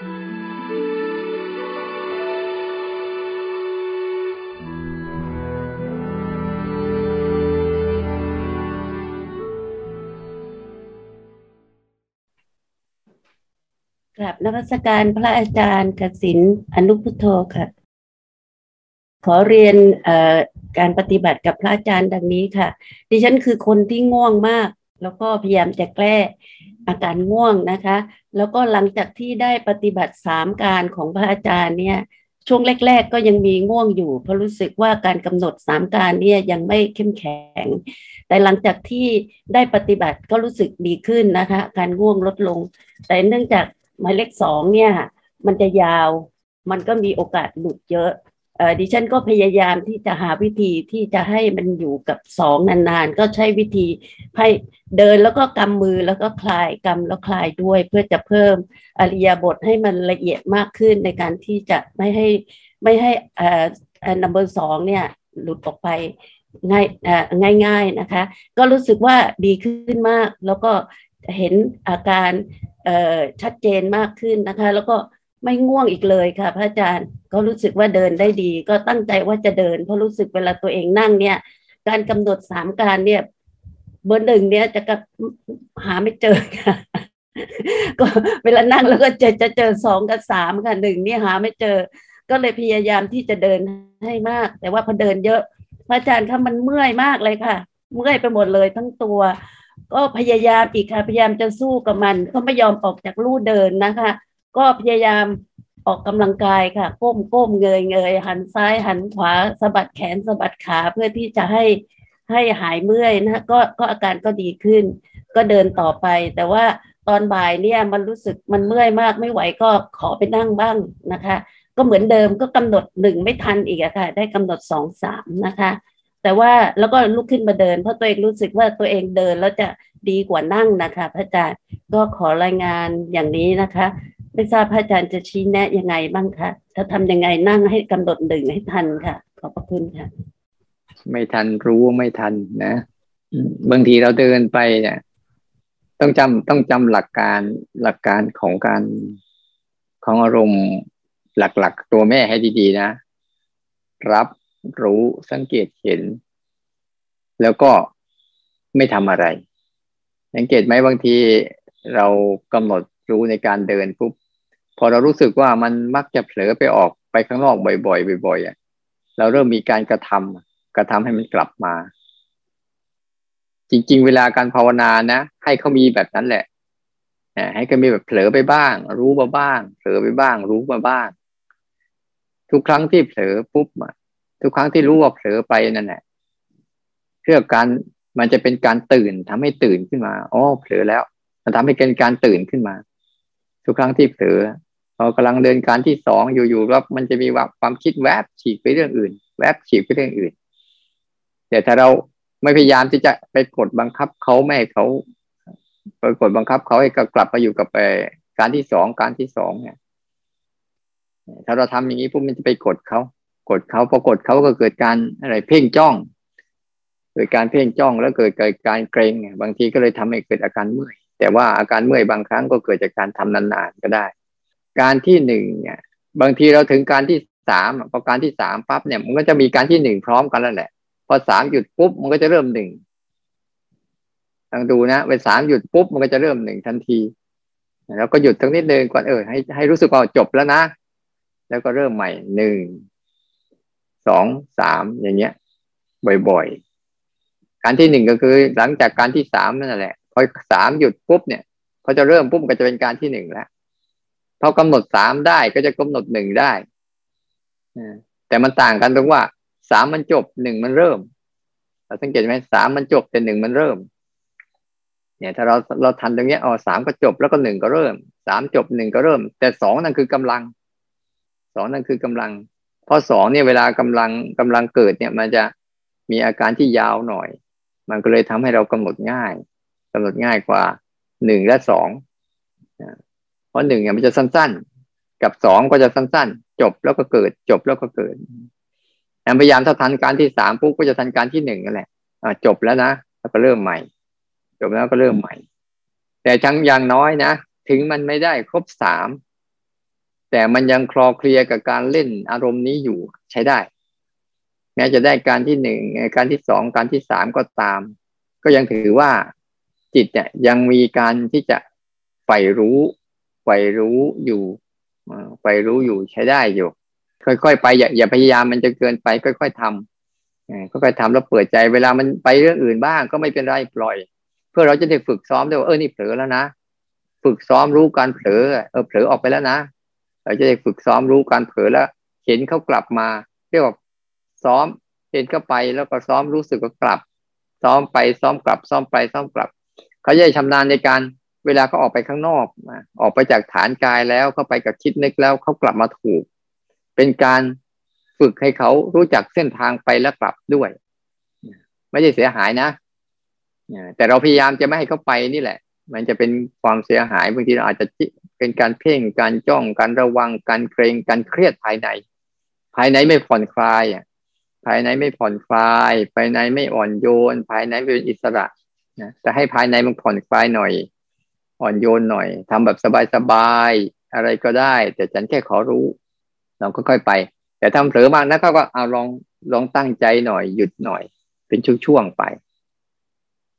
กราบนมัสการพระอาจารย์กสิณ อนุพุทโธค่ะขอเรียนการปฏิบัติกับพระอาจารย์ดังนี้ค่ะดิฉันคือคนที่ง่วงมากแล้วก็พยายามจะแก้อาการง่วงนะคะแล้วก็หลังจากที่ได้ปฏิบัติ3การของพระอาจารย์เนี่ยช่วงแรกๆก็ยังมีง่วงอยู่เพราะรู้สึกว่าการกำหนด3การเนี่ยยังไม่เข้มแข็งแต่หลังจากที่ได้ปฏิบัติก็รู้สึกดีขึ้นนะคะการง่วงลดลงแต่เนื่องจากหมายเลข2เนี่ยมันจะยาวมันก็มีโอกาสหลุดเยอะดิฉันก็พยายามที่จะหาวิธีที่จะให้มันอยู่กับ2นานๆก็ใช้วิธีให้เดินแล้วก็กำมือแล้วก็คลายกำแล้วคลายด้วยเพื่อจะเพิ่มอริยบทให้มันละเอียดมากขึ้นในการที่จะไม่ให้number 2เนี่ยหลุดออกไปง่ายๆนะคะก็รู้สึกว่าดีขึ้นมากแล้วก็เห็นอาการชัดเจนมากขึ้นนะคะแล้วก็ไม่ง่วงอีกเลยค่ะพระอาจารย์ก็รู้สึกว่าเดินได้ดีก็ตั้งใจว่าจะเดินเพราะรู้สึกเวลาตัวเองนั่งเนี่ยการกำหนด3การเนี่ยเบอร์ 1เนี่ยจะกับหาไม่เจอค่ะก็เวลานั่งแล้วก็จะเจอ2กับ3ค่ะ1นี่หาไม่เจอก็เลยพยายามที่จะเดินให้มากแต่ว่าพอเดินเยอะพระอาจารย์ค่ะมันเมื่อยมากเลยค่ะเมื่อยไปหมดเลยทั้งตัวก็พยายามอีกค่ะพยายามจะสู้กับมันก็ไม่ยอมออกจากลู่เดินนะคะก็พยายามออกกำลังกายค่ะก้มเงยหันซ้ายหันขวาสะบัดแขนสะบัดขาเพื่อที่จะให้หายเมื่อยนะก็อาการก็ดีขึ้นก็เดินต่อไปแต่ว่าตอนบ่ายเนี่ยมันรู้สึกมันเมื่อยมากไม่ไหวก็ขอไปนั่งบ้างนะคะก็เหมือนเดิมก็กำหนด1ไม่ทันอีกค่ะได้กำหนด2-3นะคะแต่ว่าแล้วก็ลุกขึ้นมาเดินเพราะตัวเองรู้สึกว่าตัวเองเดินแล้วจะดีกว่านั่งนะคะพระอาจารย์ก็ขอรายงานอย่างนี้นะคะไม่ทราบพระอาจารย์จะชี้แนะยังไงบ้างคะจะทำยังไงนั่งให้กำหนด1ให้ทันค่ะขอบพระคุณค่ะไม่ทันรู้ไม่ทันนะบางทีเราเดินไปเนี่ยต้องจำหลักการของการของอารมณ์หลักๆตัวแม่ให้ดีๆนะรับรู้สังเกตเห็นแล้วก็ไม่ทำอะไรสังเกตไหมบางทีเรากำหนดรู้ในการเดินปุ๊บพอเรารู้สึกว่ามันมักจะเผลอไปออกไปข้างนอกบ่อยๆอ่ะเราเริ่มมีการกระทำให้มันกลับมาจริงๆเวลาการภาวนานะให้เขามีแบบนั้นแหละให้เขามีแบบเผลอไปบ้างรู้มาบ้างเผลอไปบ้างรู้มาบ้างทุกครั้งที่เผลอปุ๊บทุกครั้งที่รู้ว่าเผลอไปนั่นแหละเพื่อการมันจะเป็นการตื่นทำให้ตื่นขึ้นมาอ๋อเผลอแล้วมันทำให้เกิดการตื่นขึ้นมาทุกครั้งที่เผลอพอกำลังเดินการที่2อยู่ๆแล้วมันจะมีความคิดแวบฉีกไปเรื่องอื่นแวบฉีกไปเรื่องอื่นแต่ถ้าเราไม่พยายามที่จะไปกดบังคับเขาไม่ให้เขาไปกดบังคับเขาให้กลับมาอยู่กับการที่2เนี่ยถ้าเราทำอย่างนี้พวกมันจะไปกดเขาพอกดเขาก็เกิดการอะไรเพ่งจ้องแล้วเกิดการเกรงบางทีก็เลยทำให้เกิดอาการเมื่อยแต่ว่าอาการเมื่อยบางครั้งก็เกิดจากการทำนานๆก็ได้การที่1เนี่ยบางทีเราถึงการที่3พอการที่3ปั๊บเนี่ยมันก็จะมีการที่1พร้อมกันแล้วแหละพอ3หยุดปุ๊บมันก็จะเริ่ม1ลองดูนะเวลา3หยุดปุ๊บมันก็จะเริ่ม1ทันทีแล้วก็หยุดสักนิดนึงก่อนให้รู้สึกว่าจบแล้วนะแล้วก็เริ่มใหม่1 2 3อย่างเงี้ยบ่อยๆการที่1ก็คือหลังจากการที่3นั่นแหละพอ3หยุดปุ๊บเนี่ยพอจะเริ่มปุ๊บก็จะเป็นการที่1แล้วพอกำหนด3ได้ก็จะกำหนด1ได้แต่มันต่างกันตรงว่า3มันจบ1มันเริ่มเราสังเกตไหม3มันจบแต่1มันเริ่มเนี่ยถ้าเราทันตรงเนี้ย3ก็จบแล้วก็1ก็เริ่ม3จบ1ก็เริ่มแต่2นั่นคือกำลังพอ2เนี่ยเวลากำลังเกิดเนี่ยมันจะมีอาการที่ยาวหน่อยมันก็เลยทำให้เรากำหนดง่ายกว่า1และ2เพราะ1เนี่ยมันจะสั้นๆกับ2ก็จะสั้นๆจบแล้วก็เกิดพยายามถ้าทันการที่3ปุ๊บก็จะทันการที่1นั่นแหละจบแล้วนะแล้วก็เริ่มใหม่แต่ยังน้อยนะถึงมันไม่ได้ครบ3 แต่มันยังคลอเคลียกับการเล่นอารมณ์นี้อยู่ใช้ได้แม้จะได้การที่หนึ่งการที่สองการที่สามก็ตามก็ยังถือว่าจิตเนี่ยยังมีการที่จะใฝ่รู้อยู่ใช้ได้อยู่ค่อยๆไปอย่าพยายามมันจะเกินไปค่อยๆทำแล้วเปิดใจเวลามันไปเรื่องอื่นบ้างก็ไม่เป็นไรปล่อยเพื่อเราจะได้ฝึกซ้อมได้ว่านี่เผลอแล้วนะฝึกซ้อมรู้การเผลอเผลอออกไปแล้วนะเราจะได้ฝึกซ้อมรู้การเผลอแล้วเห็นเขากลับมาเรียกว่าซ้อมเห็นเขาไปแล้วก็ซ้อมรู้สึกว่ากลับซ้อมไปซ้อมกลับซ้อมไปซ้อมกลับเขาจะชำนาญในการเวลาเขาออกไปข้างนอกออกไปจากฐานกายแล้วเข้าไปกับคิดนึกแล้วเขากลับมาถูกเป็นการฝึกให้เขารู้จักเส้นทางไปและกลับด้วยไม่ได้เสียหายนะแต่เราพยายามจะไม่ให้เขาไปนี่แหละมันจะเป็นความเสียหายบางทีเราอาจจะเป็นการเพ่งการจ้องการระวังการเกรงการเครียดภายในไม่ผ่อนคลายภายในไม่ผ่อนคลายภายในไม่อ่อนโยนภายในไม่เป็นอิสระนะแต่ให้ภายในมันผ่อนคลายหน่อยอ่อนโยนหน่อยทำแบบสบายๆอะไรก็ได้แต่ฉันแค่ขอรู้เราก็ค่อยไปแต่ทำเผลอมากนะเขาก็เอาลองตั้งใจหน่อยหยุดหน่อยเป็นช่วงๆไป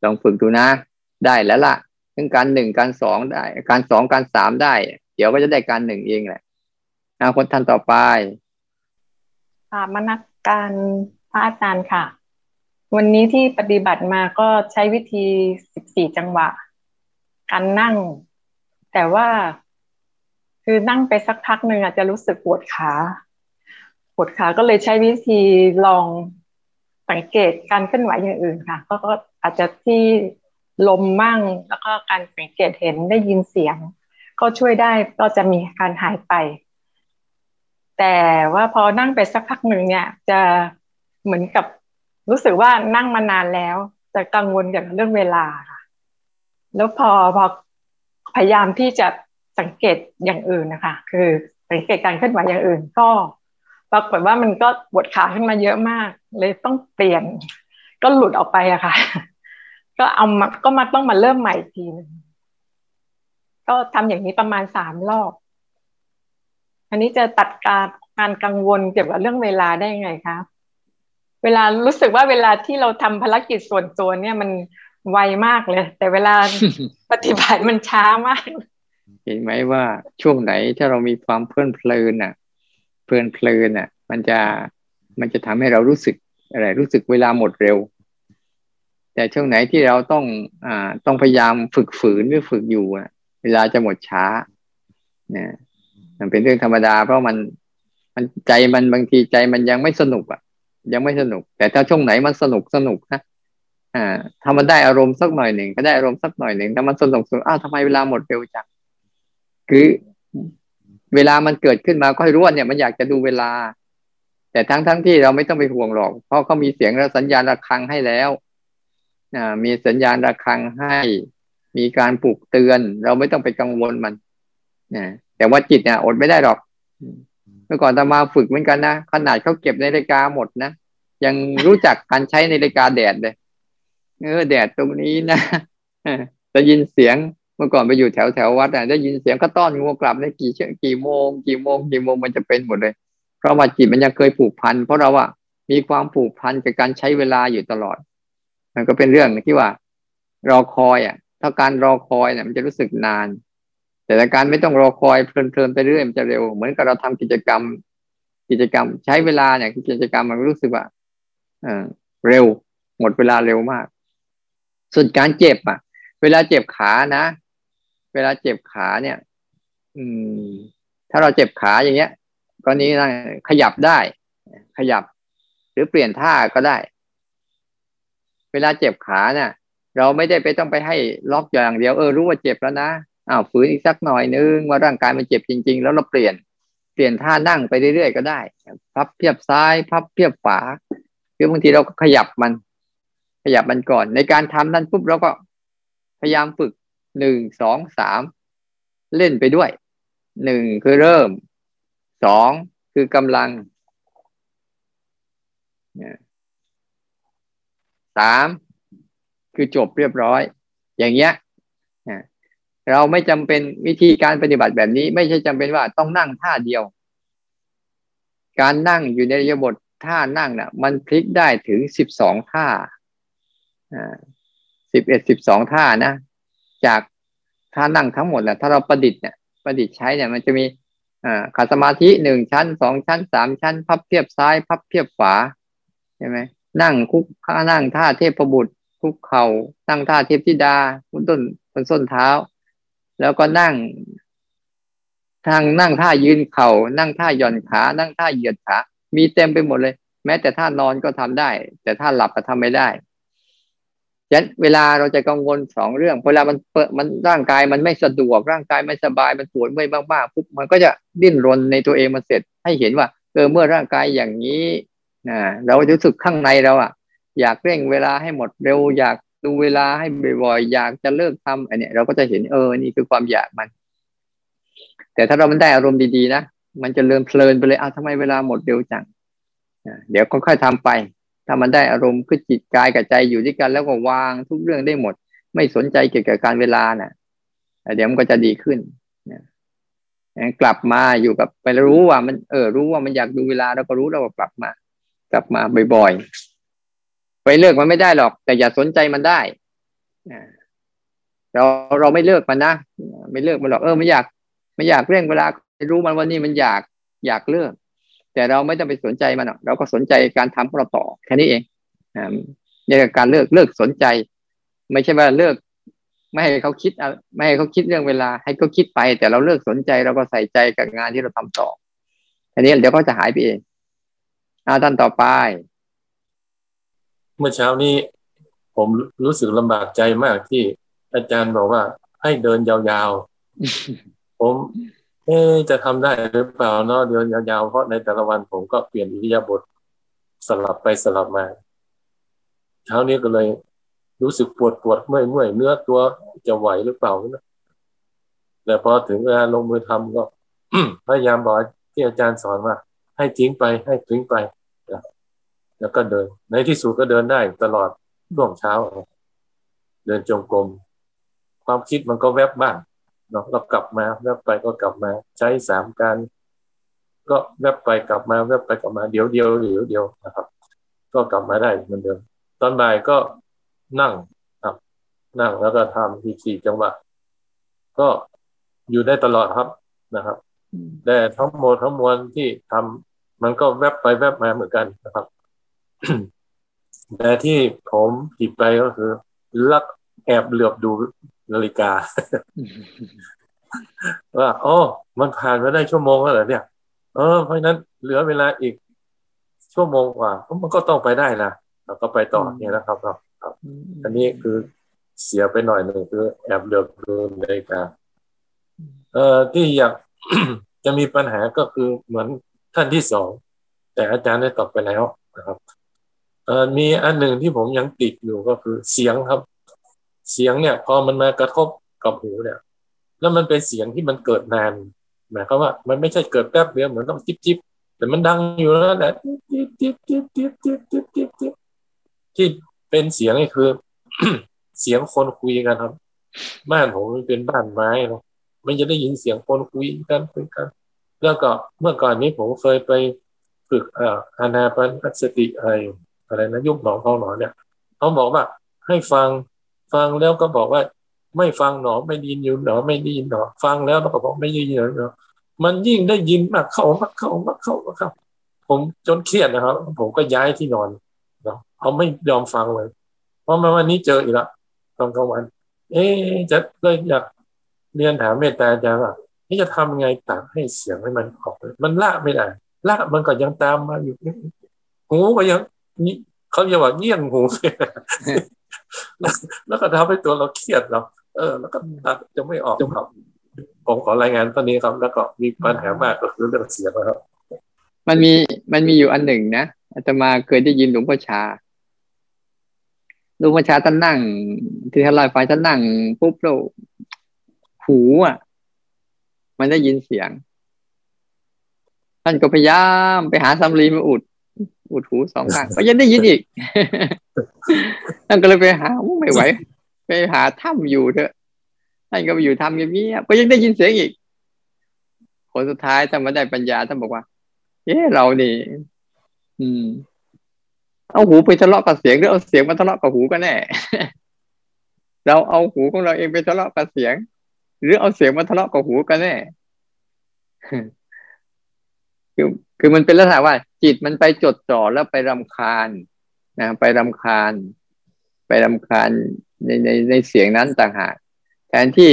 ลองฝึกดูนะได้แล้วล่ะทั้งการหนึ่งการสองได้การสองการสามได้เดี๋ยวก็จะได้การหนึ่งเองแหละคนท่านต่อไปมนัสการพระอาจารย์ค่ะวันนี้ที่ปฏิบัติมาก็ใช้วิธี14จังหวะการนั่งแต่ว่าคือนั่งไปสักพักหนึ่งอาจจะรู้สึกปวดขาก็เลยใช้วิธีลองสังเกตการเคลื่อนไหวอย่างอื่นค่ะก็อาจจะที่ลมมั่งแล้วก็การสังเกตเห็นได้ยินเสียงก็ช่วยได้ก็จะมีการหายไปแต่ว่าพอนั่งไปสักพักหนึ่งเนี่ยจะเหมือนกับรู้สึกว่านั่งมานานแล้วแต่กังวลกับเรื่องเวลาแล้วพอพยายามที่จะสังเกตอย่างอื่นนะคะคือสังเกตการเคลื่อนไหวอย่างอื่นก็ปรากฏว่ามันก็ปวดขาขึ้นมาเยอะมากเลยต้องเปลี่ยนก็หลุดออกไปอะค่ะก็เอามาต้องมาเริ่มใหม่อีกทีนึงก็ทำอย่างนี้ประมาณ3รอบอันนี้จะตัดการกังวลเกี่ยวกับเรื่องเวลาได้ไงคะเวลารู้สึกว่าเวลาที่เราทำภารกิจส่วนตัวเนี่ยมันไวมากเลยแต่เวลาปฏิบัติมันช้ามากเห็นไหมว่าช่วงไหนถ้าเรามีความเพลินเพลินน่ะมันจะทำให้เรารู้สึกอะไรรู้สึกเวลาหมดเร็วแต่ช่วงไหนที่เราต้องพยายามฝึกฝืนหรือฝึกอยู่เวลาจะหมดช้านะมันเป็นเรื่องธรรมดาเพราะมันใจมันบางทีใจมันยังไม่สนุกแต่ถ้าช่วงไหนมันสนุกนะถ้ามันได้อารมณ์สักหน่อยหนึ่งถ้ามันสนุกทำไมเวลาหมดเร็วจังคือเวลามันเกิดขึ้นมาก็ให้รู้ว่าเนี่ยมันอยากจะดูเวลาแต่ทั้งที่เราไม่ต้องไปห่วงหรอกเพราะเขามีเสียงสัญญาณระฆังให้แล้วมีสัญญาณระฆังให้มีการปลุกเตือนเราไม่ต้องไปกังวลมันแต่ว่าจิตเนี่ยอดไม่ได้หรอกเมื่อก่อนตามาฝึกเหมือนกันนะขนาดเขาเก็บนาฬิกาหมดนะยังรู้จักการใช้นาฬิกาแดดเลยแดดตรงนี้นะจะยินเสียงเมื่อก่อนไปอยู่แถววัดได้ยินเสียงก็ต้อนงูกลับได้กี่โมงมันจะเป็นหมดเลยเพราะว่าจิตมันยังเคยผูกพันเพราะเราอะมีความผูกพันกับการใช้เวลาอยู่ตลอดมันก็เป็นเรื่องที่ว่ารอคอยถ้าการรอคอยเนี่ยมันจะรู้สึกนานแต่การไม่ต้องรอคอยเพลินไปเรื่อยมันจะเร็วเหมือนกับเราทำกิจกรรมใช้เวลาเนี่ยกิจกรรมมันรู้สึกว่าเร็วหมดเวลาเร็วมากส่วนการเจ็บเวลาเจ็บขานะเวลาเจ็บขาเนี่ยถ้าเราเจ็บขาอย่างเงี้ยกรณีนั่งขยับได้ขยับหรือเปลี่ยนท่าก็ได้เวลาเจ็บขาเนี่ยเราไม่ได้ไปต้องไปให้ล็อกอย่างเดียวรู้ว่าเจ็บแล้วนะฝืนอีกสักหน่อยนึงว่าร่างกายมันเจ็บจริงๆแล้วเราเปลี่ยนท่านั่งไปเรื่อยๆก็ได้พับเพียบซ้ายพับเพียบขวาคือบางทีเราก็ขยับมันก่อนในการทำนั้นปุ๊บเราก็พยายามฝึก1 2 3เล่นไปด้วย1คือเริ่ม2คือกำลัง3คือจบเรียบร้อยอย่างเงี้ย เราไม่จำเป็นวิธีการปฏิบัติแบบนี้ไม่ใช่จำเป็นว่าต้องนั่งท่าเดียวการนั่งอยู่ในอิริยาบถท่านั่งน่ะมันพลิกได้ถึง12ท่า11-12ท่านะจากท่านั่งทั้งหมดน่ะถ้าเราประดิษฐ์เนี่ยประดิษฐ์ใช้เนี่ยมันจะมีขัดสมาธิ1ชั้น2ชั้น3ชั้นพับเพียบซ้ายพับเพียบขวาใช่ไหมนั่งคุกนั่งท่าเทพบุตรคุกเข่านั่งท่าเทพธิดาส้นเท้าแล้วก็นั่งท่ายืนเข่านั่งท่าหย่อนขานั่งท่าเหยียดขามีเต็มไปหมดเลยแม้แต่ท่านอนก็ทำได้แต่ท่าหลับก็ทำไม่ได้ฉะนั้นเวลาเราจะกังวล2เรื่องเวลามันร่างกายมันไม่สะดวกร่างกายไม่สบายมันปวดเมื่อยมากๆปุ๊บมันก็จะดิ้นรนในตัวเองมันเสร็จให้เห็นว่าเมื่อร่างกายอย่างนี้เราจะรู้สึกข้างในเราอ่ะอยากเร่งเวลาให้หมดเร็วอยากดูเวลาให้บ่อยๆอยากจะเลิกทำอันนี้เราก็จะเห็นนี่คือความอยากมันแต่ถ้าเรามันได้อารมณ์ดีๆนะมันจะเลื่อนเพลินไปเลยทำไมเวลาหมดเร็วจังเดี๋ยวค่อยๆทำไปถ้ามันได้อารมณ์คือจิตกายกับใจอยู่ด้วยกันแล้วก็วางทุกเรื่องได้หมดไม่สนใจเกี่ยวกับการเวลานะเดี๋ยวมันก็จะดีขึ้นกลับมาอยู่กับไปรู้ว่ามันรู้ว่ามันอยากดูเวลาเราก็รู้เราก็กลับมาบ่อยๆไปเลิกมันไม่ได้หรอกแต่อย่าสนใจมันได้เราไม่เลิกมันนะไม่เลิกมันหรอกไม่อยากเร่งเวลารู้มันว่านี่มันอยากเลิกแต่เราไม่ต้องไปสนใจมันหรอกเราก็สนใจการทำของเราต่อแค่นี้เองนี่คือการเลิกสนใจไม่ใช่ว่าเลิกไม่ให้เขาคิดไม่ให้เขาคิดเรื่องเวลาให้เขาคิดไปแต่เราเลิกสนใจเราก็ใส่ใจกับงานที่เราทำต่อแค่นี้เดี๋ยวเขาจะหายไปเองท่านต่อไปเมื่อเช้านี้ผมรู้สึกลำบากใจมากที่อาจารย์บอกว่าให้เดินยาวๆ ผมจะทำได้หรือเปล่าเนาะเดินยาวๆเพราะในแต่ละวันผมก็เปลี่ยนอิริยาบถสลับไปสลับมาเช้านี้ก็เลยรู้สึกปวดเมื่อยๆเนื้อตัวจะไหวหรือเปล่านะแต่พอถึงเวลาลงมือทำก็ พยายามบอกที่อาจารย์สอนว่าให้ทิ้งไปแล้วก็เดินในที่สุดก็เดินได้ตลอดช่วงเช้าเดินจงกรมความคิดมันก็แวบบ้างเนาะเรากลับมาแวบไปก็กลับมาใช้3การก็แวบไปกลับมาแวบไปกลับมาเดี๋ยวนะครับก็กลับมาได้เหมือนเดิมตอนบ่ายก็นั่งครับนั่งแล้วก็ทำ4จังหวะก็อยู่ได้ตลอดครับนะครับแต่ทั้งหมดที่ทำมันก็แวบไปแวบมาเหมือนกันนะครับ แต่ที่ผมผิดไปก็คือลักแอบเหลือบดูนาฬิกา ว่ามันผ่านมาได้ชั่วโมงแล้วเหรอเนี่ยเพราะนั้นเหลือเวลาอีกชั่วโมงกว่ามันก็ต้องไปได้นะแล้วก็ไปต่อเนี่ยนะครับครับอันนี้คือเสียไปหน่อยนึงคือแอบเหลือบดูนาฬิกาที่อยาก จะมีปัญหาก็คือเหมือนท่านที่สองแต่อาจารย์ได้ตอบไปแล้วนะครับมีอันหนึ่งที่ผมยังติดอยู่ก็คือเสียงครับเสียงเนี่ยพอมันมากระทบกับหูเนี่ยแล้วมันเป็นเสียงที่มันเกิดนานหมายความว่ามันไม่ใช่เกิดแป๊บเดียวเหมือนต้องจิ๊บๆแต่มันดังอยู่แล้วแหละจิ๊บที่เป็นเสียงนี่คือ เสียงคนคุยกันครับบ้านผมมันเป็นบ้านไม้เนาะมันจะได้ยินเสียงคนคุยกันแล้วก็เมื่อก่อนนี้ผมเคยไปฝึกอานาปานสติอะไรนะยุบหนอเข้าหนอเนี่ยเขาบอกว่าให้ฟังแล้วก็บอกว่าไม่ฟังหนอไม่ดีอยู่หนอไม่ดีหนอฟังแล้วก็บอกไม่ดีอยู่หนอมันยิ่งได้ยินมากเข้าผมจนเครียดนะครับผมก็ย้ายที่นอนเนาะเขาไม่ยอมฟังเลยเพราะมาวันนี้เจออีกละตอนกลางวันจะเลยอยากเรียนถามเมตตาอาจารย์ว่านี่จะทำไงตัดให้เสียงให้มันออกมันละไม่ได้ละมันก็ยังตามมาอยู่หูก็ยังเขาจะว่าเงี่ยงหู แล้วก็ทำให้ตัวเราเครียดเราแล้วก็ตัดจะไม่ออกครับผมขอรายงานตอนนี้ครับแล้วก็มีปัญหามากก็คือเรื่องเสียงนะครับมันมีอยู่อันหนึ่งนะอาตมาเคยได้ยินหลวงพ่อชาท่านนั่งที่ท่านลอยไฟท่านนั่งปุ๊บเราหูอ่ะมันได้ยินเสียงท่านก็พยายามไปหาสำลีมาอุดหูสองข้างก็ยังได้ยินอีก ท่านก็เลยไปหาไม่ไหวไปหาถ้ำอยู่เถอะ ท่านก็ไปอยู่ทำเงียบๆก็ยังได้ยินเสียงอีกคนสุดท้ายท่านมาได้ปัญญาท่านบอกว่าเอ๊ะเรานี่เอาหูไปทะเลาะกับเสียงหรือเอาเสียงมาทะเลาะกับหูกันแน่ เราเอาหูของเราเองไปทะเลาะกับเสียงหรือเอาเสียงมาทะเลาะกับหูกันแน่ คือมันเป็นลักษณะว่าจิตมันไปจดจ่อแล้วไปรำคาญนะไปรำคาญในเสียงนั้นต่างหากแทนที่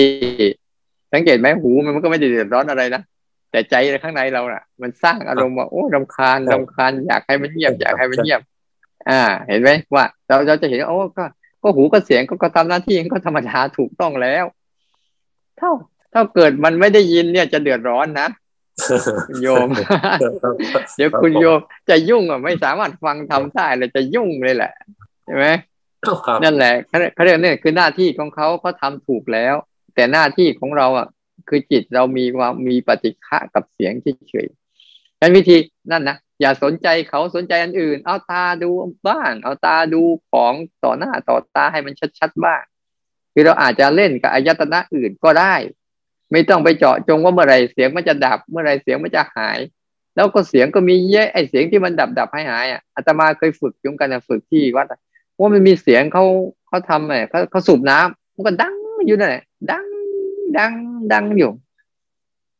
สังเกตไหมหูมันก็ไม่ได้เดือดร้อนอะไรนะแต่ใจข้างในเราน่ะมันสร้างอารมณ์ว่าโอ้รำคาญอยากให้มันเงียบเห็นไหมว่าเราจะเห็นว่าโอ้ก็หูก็เสียงก็ทำหน้าที่ก็ธรรมดาถูกต้องแล้วเท่าเกิดมันไม่ได้ยินเนี่ยจะเดือดร้อนนะคุณโยมเดี๋ยวคุณโยมจะยุ่งอ่ะไม่สามารถฟังทำได้เลยจะยุ่งเลยแหละใช่ไหมนั่นแหละเขาเรียกนี่คือหน้าที่ของเขาทำถูกแล้วแต่หน้าที่ของเราอ่ะคือจิตเรามีปฏิฆะกับเสียงเฉยๆงั้นวิธีนั่นนะอย่าสนใจเขาสนใจอันอื่นเอาตาดูบ้านเอาตาดูของต่อหน้าต่อตาให้มันชัดๆบ้างคือเราอาจจะเล่นกับอายตนะอื่นก็ได้ไม่ต้องไปเจาะจงว่าเมื่อไรเสียงมันจะดับเมื่อไรเสียงมันจะหายแล้วก็เสียงก็มีเยอะไอเสียงที่มันดับหายอ่ะอาตมาเคยฝึกจุ่มกันฝึกที่วัดว่ามันมีเสียงเขาทำไงเขาสูบน้ำมันก็ดังอยู่นั่นแหละดังอยู่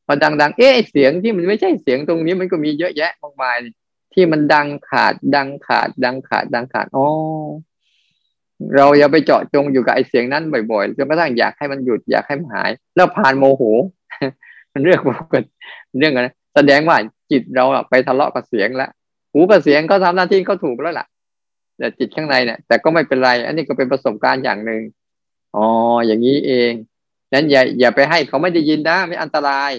พอดังเอ๊ะเสียงที่มันไม่ใช่เสียงตรงนี้มันก็มีเยอะแยะมากมายที่มันดังขาดอ๋อเราอย่าไปเจาะจงอยู่กับไอ้เสียงนั้นบ่อยๆจนกระทั่งอยากให้มันหยุดอยากให้มันหายแล้วผ่านโมโหมันเรื่องปกติเรื่องอะไรแสดงว่าจิตเราไปทะเลาะกับเสียงแล้วหูกับเสียงก็ทำหน้าที่ก็ถูกแล้วล่ะแต่จิตข้างในเนี่ยแต่ก็ไม่เป็นไรอันนี้ก็เป็นประสบการณ์อย่างนึงอ๋ออย่างนี้เองนั้นอย่าไปให้เขาไม่ได้ยินนะไม่อันตราย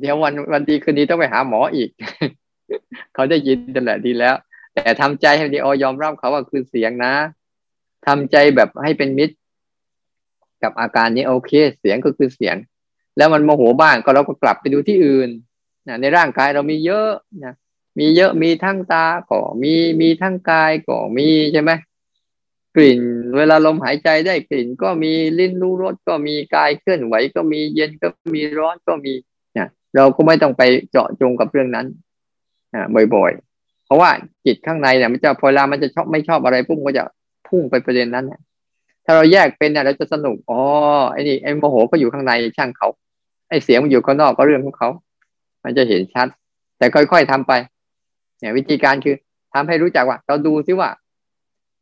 เดี๋ยววันดีคืนดีต้องไปหาหมออีก เขาได้ยินนั่นแหละดีแล้วแต่ทำใจให้ดียอมรับเขาว่าคือเสียงนะทำใจแบบให้เป็นมิตรกับอาการนี้โอเคเสียงก็คือเสียงแล้วมันโมโหบ้างก็เราก็กลับไปดูที่อื่นนะในร่างกายเรามีเยอะนะมีเยอะมีทั้งตาก็มีทั้งกายก็มีใช่ไหมกลิ่นเวลาลมหายใจได้กลิ่นก็มีลิ้นรู้รสก็มีกายเคลื่อนไหวก็มีเย็นก็มีร้อนก็มีนะเราก็ไม่ต้องไปเจาะจงกับเรื่องนั้นบ่อยๆเพราะว่าจิตข้างในเนี่ยมันจะพอเวลามันจะชอบไม่ชอบอะไรพุ่งก็จะพุ่งไปประเด็นนั้นถ้าเราแยกเป็นเนี่ยเราจะสนุกอ๋อไอ้นี่ไอ้โมโหก็อยู่ข้างในช่างเขาไอ้เสียงมันอยู่ข้างนอกก็เรื่องของเขามันจะเห็นชัดแต่ค่อยๆทำไปเนี่ยวิธีการคือทำให้รู้จักว่าเราดูซิว่า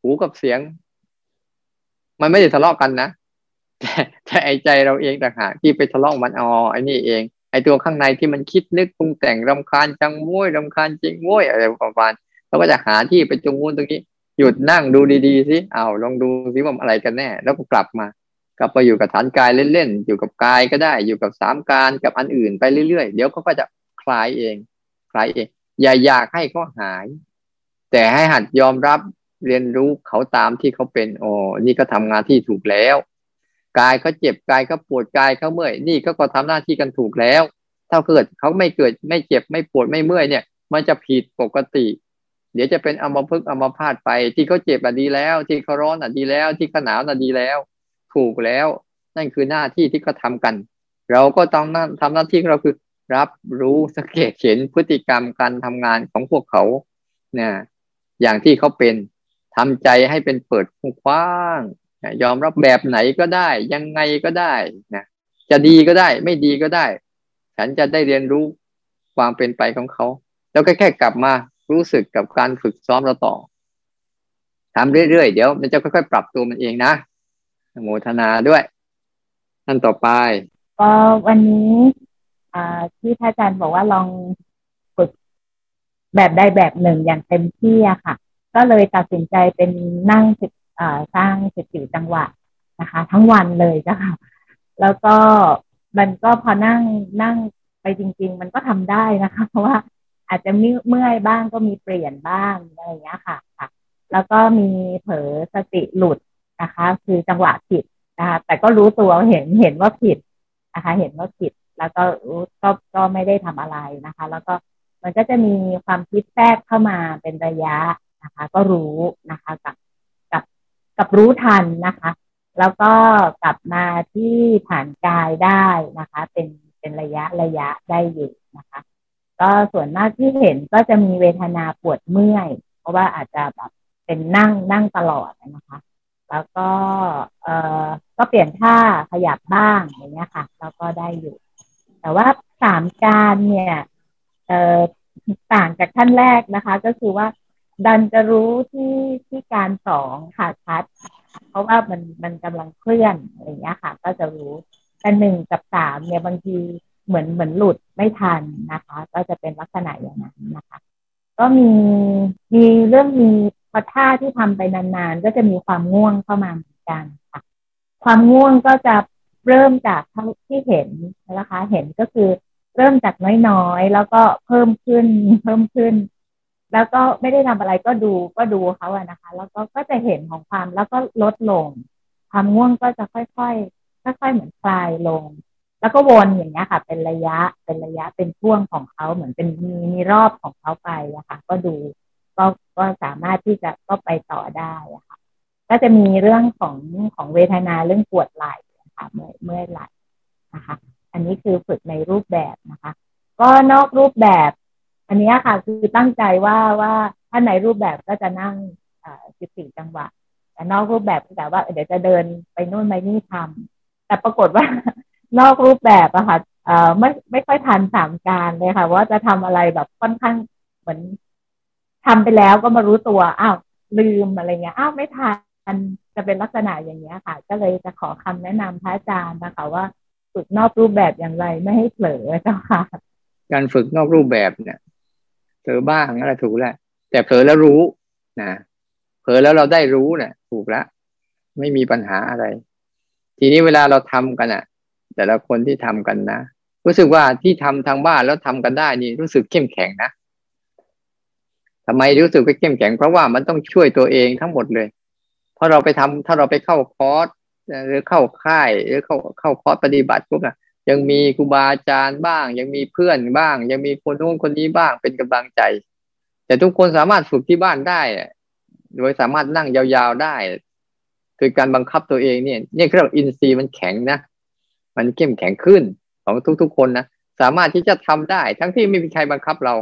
หูกับเสียงมันไม่ได้ทะเลาะกันนะแต่ไอ้ใจเราเองต่างหากที่ไปทะเลาะมันอ๋อไอ้นี่เองไอ้ตัวข้างในที่มันคิดนึกปรุงแต่งรำคาญจังโว้ยรำคาญจริงโว้ยอะไรประมาณเราก็จะหาที่ไปจงงูนตรงนี้หยุดนั่งดูดีๆสิเอาลองดูสิว่าอะไรกันแน่แล้วก็กลับไปอยู่กับฐานกายเล่นๆอยู่กับกายก็ได้อยู่กับสามกายกับอันอื่นไปเรื่อยๆเดี๋ยวเขาก็จะคลายเองอย่าอยากให้เขาหายแต่ให้หัดยอมรับเรียนรู้เขาตามที่เขาเป็นอ๋อนี่ก็ทำงานที่ถูกแล้วกายเขาเจ็บกายเขาปวดกายเขาเมื่อยนี่ก็ทำหน้าที่กันถูกแล้วถ้าเกิดเขาไม่เกิดไม่เจ็บไม่ปวดไม่เมื่อยเนี่ยมันจะผิดปกติเดี๋ยวจะเป็นอัมพฤกษ์อัมพาตไปที่เขาเจ็บอ่ะดีแล้วที่เขาร้อนอ่ะดีแล้วที่เขาหนาวอ่ะดีแล้วถูกแล้วนั่นคือหน้าที่ที่เขาทำกันเราก็ต้องทำหน้าที่เราคือรับรู้สังเกตเห็นพฤติกรรมการทำงานของพวกเขาเนี่ยอย่างที่เขาเป็นทำใจให้เป็นเปิดกว้างยอมรับแบบไหนก็ได้ยังไงก็ได้นะจะดีก็ได้ไม่ดีก็ได้ฉันจะได้เรียนรู้ความเป็นไปของเขาแล้วก็แค่กลับมารู้สึกกับการฝึกซ้อมเราต่อทำเรื่อยๆเดี๋ยวมันจะค่อยๆปรับตัวมันเองนะโมทนาด้วยท่านต่อไปวันนี้ที่ท่านอาจารย์บอกว่าลองฝึกแบบใดแบบหนึ่งอย่างเต็มที่อะค่ะก็เลยตัดสินใจเป็นนั่งสร้าง14จังหวะนะคะทั้งวันเลยจ้ะค่ะแล้วก็มันก็พอนั่งไปจริงๆมันก็ทำได้นะคะเพราะว่าอาจจะเมื่อยบ้างก็มีเปลี่ยนบ้างอะไรอย่างเงี้ยค่ะแล้วก็มีเผลอสติหลุดนะคะคือจังหวะผิดนะคะแต่ก็รู้ตัวเห็นว่าผิดนะคะเห็นว่าผิดแล้วก็รู้ก็ไม่ได้ทำอะไรนะคะแล้วก็มันก็จะมีความคิดแทรกเข้ามาเป็นระยะนะคะก็รู้นะคะกับรู้ทันนะคะ แล้วก็กลับมาที่ฐานกายได้นะคะเป็นระยะได้อยู่นะคะก็ส่วนมากที่เห็นก็จะมีเวทนาปวดเมื่อยเพราะว่าอาจจะแบบเป็นนั่งตลอดนะคะแล้วก็เปลี่ยนท่าขยับบ้างอย่างเงี้ยค่ะแล้วก็ได้อยู่แต่ว่าสามการเนี่ยต่างจากขั้นแรกนะคะก็คือว่าดันจะรู้ที่การสองค่ะชัดเพราะว่ามันกำลังเคลื่อนอะไรอย่างเงี้ยค่ะก็จะรู้แต่หนึ่งกับสามเนี่ยบางทีเหมือนหลุดไม่ทันนะคะก็จะเป็นลักษณะอย่างนั้นนะคะก็มีเรื่องมีพอท่าที่ทำไปนานๆก็จะมีความง่วงเข้ามาเหมือนกันค่ะความง่วงก็จะเริ่มจากที่เห็นนะคะเห็นก็คือเริ่มจากน้อยๆแล้วก็เพิ่มขึ้นแล้วก็ไม่ได้ทำอะไรก็ดูเขาอะนะคะแล้วก็จะเห็นของความแล้วก็ลดลงความง่วงก็จะค่อยๆเหมือนคลายลงแล้วก็วนอย่างเงี้ยค่ะเป็นระยะเป็นช่วงของเขาเหมือนเป็นมีรอบของเขาไปนะคะก็ดูก็สามารถที่จะก็ไปต่อได้ค่ะก็จะมีเรื่องของเวทนาเรื่องปวดไหล่ค่ะเมื่อไหล่นะคะอันนี้คือฝึกในรูปแบบนะคะก็นอกรูปแบบอันนี้ค่ะคือตั้งใจว่าถ้าในรูปแบบก็จะนั่ง14จังหวะแต่นอกรูปแบบก็แต่ว่าเดี๋ยวจะเดินไปนู่นไปนี่ทำแต่ปรากฏว่านอกรูปแบบอะค่ะไม่ค่อยทันสามการเลยค่ะว่าจะทำอะไรแบบค่อนข้างเหมือนทำไปแล้วก็มารู้ตัวอ้าวลืมอะไรเงี้ยอ้าวไม่ทันจะเป็นลักษณะอย่างเงี้ยค่ะก็เลยจะขอคำแนะนำพระอาจารย์นะคะว่าฝึกนอกรูปแบบอย่างไรไม่ให้เผลอเจ้าค่ะการฝึกนอกรูปแบบเนี่ยเผลอบ้างนั่นแหละถูกแล้วแต่เผลอแล้วรู้นะเผลอแล้วเราได้รู้เนี่ยถูกละไม่มีปัญหาอะไรทีนี้เวลาเราทำกันอ่ะแต่ละคนที่ทำกันนะรู้สึกว่าที่ทำทางบ้านแล้วทำกันได้นี่รู้สึกเข้มแข็งนะทำไมรู้สึกว่าเข้มแข็งเพราะว่ามันต้องช่วยตัวเองทั้งหมดเลยเพราะเราไปทำถ้าเราไปเข้าคอร์สหรือเข้าค่ายหรือเข้าคอร์สปฏิบัติพวกนั้นยังมีครูบาอาจารย์บ้างยังมีเพื่อนบ้างยังมีคนโน้นคนนี้บ้างเป็นกำลังใจแต่ทุกคนสามารถฝึกที่บ้านได้โดยสามารถนั่งยาวๆได้คือการบังคับตัวเองเนี่ยคืออินทรีย์มันแข็งนะมันเข้มแข็งขึ้นของทุกๆคนนะสามารถที่จะทำได้ทั้งที่ไม่มีใครบังคับเรา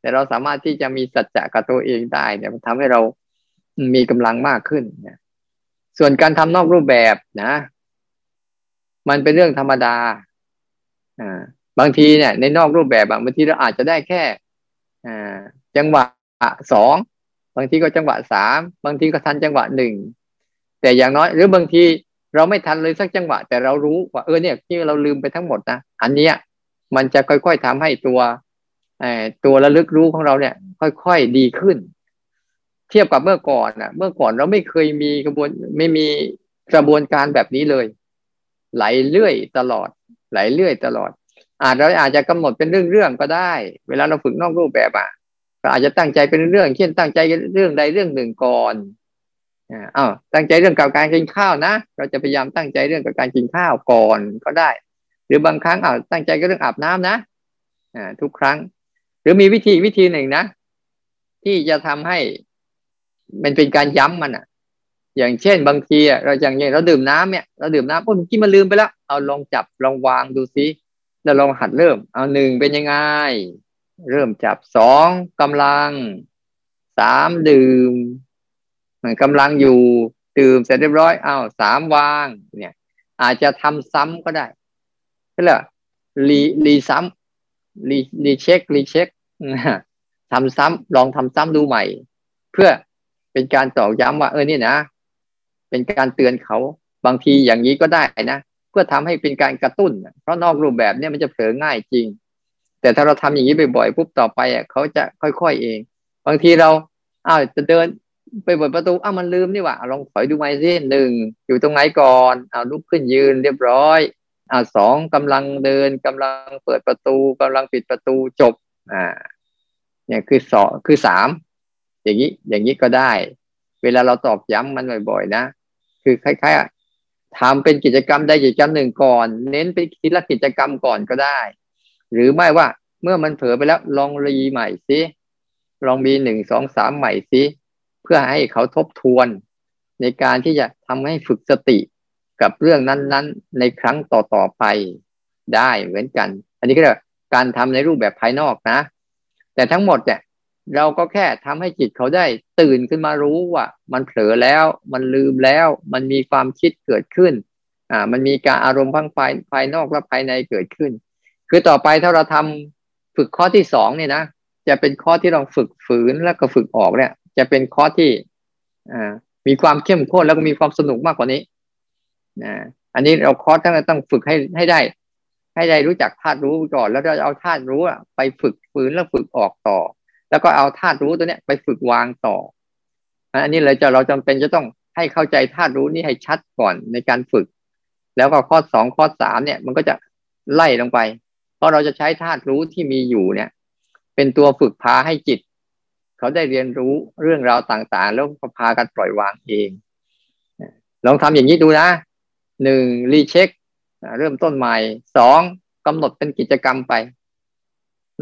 แต่เราสามารถที่จะมีสัจจะกับตัวเองได้เนี่ยมันทำให้เรามีกำลังมากขึ้นนะส่วนการทำนอกรูปแบบนะมันเป็นเรื่องธรรมดาบางทีเนี่ยในนอกรูปแบบบางทีเราอาจจะได้แค่จังหวะ2บางทีก็จังหวะ3บางทีก็ทันจังหวะ1แต่อย่างน้อยหรือบางทีเราไม่ทันเลยสักจังหวะแต่เรารู้ว่าเนี่ยที่เราลืมไปทั้งหมดนะอันเนี้ยมันจะค่อยๆทำให้ตัวระลึกรู้ของเราเนี่ยค่อยๆดีขึ้นเทียบกับเมื่อก่อนนะเมื่อก่อนเราไม่เคยมีกระบวนการแบบนี้เลยไหลเรื่อยตลอดเราอาจจะกำหนดเป็นเรื่องก็ได้เวลาเราฝึกนอกรูปแบบเราอาจจะตั้งใจเป็นเรื่องเช่นตั้งใจเรื่องใดเรื่องหนึ่งก่อนตั้งใจเรื่องการกินข้าวนะเราจะพยายามตั้งใจเรื่องการกินข้าวก่อนก็ได้หรือบางครั้งตั้งใจเรื่องอาบน้ำนะทุกครั้งหรือมีวิธีหนึ่งนะที่จะทำให้มันเป็นการย้ำมันอย่างเช่นบางทีเราอย่างเงี้ยเราดื่มน้ำเนี่ยเราดื่มน้ำเมื่อกี้มันลืมไปแล้วเอาลองจับลองวางดูซิแล้วลองหัดเริ่มเอาหนึ่งเป็นยังไงเริ่มจับ2กำลัง3ดื่มกำลังอยู่ดื่มเสร็จเรียบร้อยเอา3วางเนี่ยอาจจะทำซ้ำก็ได้ก็เลยรีเช็คทำซ้ำลองทำซ้ำดูใหม่เพื่อเป็นการตอกย้ำว่านี่นะเป็นการเตือนเขาบางทีอย่างนี้ก็ได้นะเพื่อทำให้เป็นการกระตุ้นเพราะนอกรูปแบบเนี่ยมันจะเผลอง่ายจริงแต่ถ้าเราทำอย่างนี้บ่อยๆปุ๊บต่อไปเขาจะค่อยๆเองบางทีเราจะเดินไปเปิดประตูมันลืมนี่หว่าลองถอยดูไหมสิ1อยู่ตรงไหนก่อนลุกขึ้นยืนเรียบร้อย2กำลังเดินกำลังเปิดประตูกำลังปิดประตูจบเนี่ยคือ3อย่างนี้ก็ได้เวลาเราตอกย้ำมันบ่อยๆนะคือคล้ายๆทำเป็นกิจกรรมได้กิจกรรมหนึ่งก่อนเน้นไปทีละกิจกรรมก่อนก็ได้หรือไม่ว่าเมื่อมันเผลอไปแล้วลองรีใหม่สิลองมี1 2 3ใหม่สิเพื่อให้เขาทบทวน ในการที่จะทำให้ฝึกสติกับเรื่องนั้นๆในครั้งต่อๆไปได้เหมือนกันอันนี้ก็คือการทำในรูปแบบภายนอกนะแต่ทั้งหมดเนี่ยเราก็แค่ทำให้จิตเขาได้ตื่นขึ้นมารู้ว่ามันเผลอแล้วมันลืมแล้วมันมีความคิดเกิดขึ้นมันมีการอารมณ์ทั้งภายนอกและภายในเกิดขึ้นคือต่อไปถ้าเราทำฝึกข้อที่2เนี่ยนะจะเป็นข้อที่เราฝึกฝืนแล้วก็ฝึกออกเนี่ยจะเป็นข้อที่มีความเข้มข้นแล้วก็มีความสนุกมากกว่านี้อันนี้เราคอร์สต้องฝึกให้ได้รู้จักธาตุรู้ก่อนแล้วเราเอาธาตุรู้ไปฝึกฝืนแล้วฝึกออกต่อแล้วก็เอาธาตุรู้ตัวเนี้ยไปฝึกวางต่ออันนี้เราจำเป็นจะต้องให้เข้าใจธาตุรู้นี้ให้ชัดก่อนในการฝึกแล้วก็ข้อ2ข้อ3เนี่ยมันก็จะไล่ลงไปเพราะเราจะใช้ธาตุรู้ที่มีอยู่เนี่ยเป็นตัวฝึกพาให้จิตเขาได้เรียนรู้เรื่องราวต่างๆแล้วก็พากันปล่อยวางเองลองทำอย่างนี้ดูนะ1รีเช็คเริ่มต้นใหม่2กำหนดเป็นกิจกรรมไป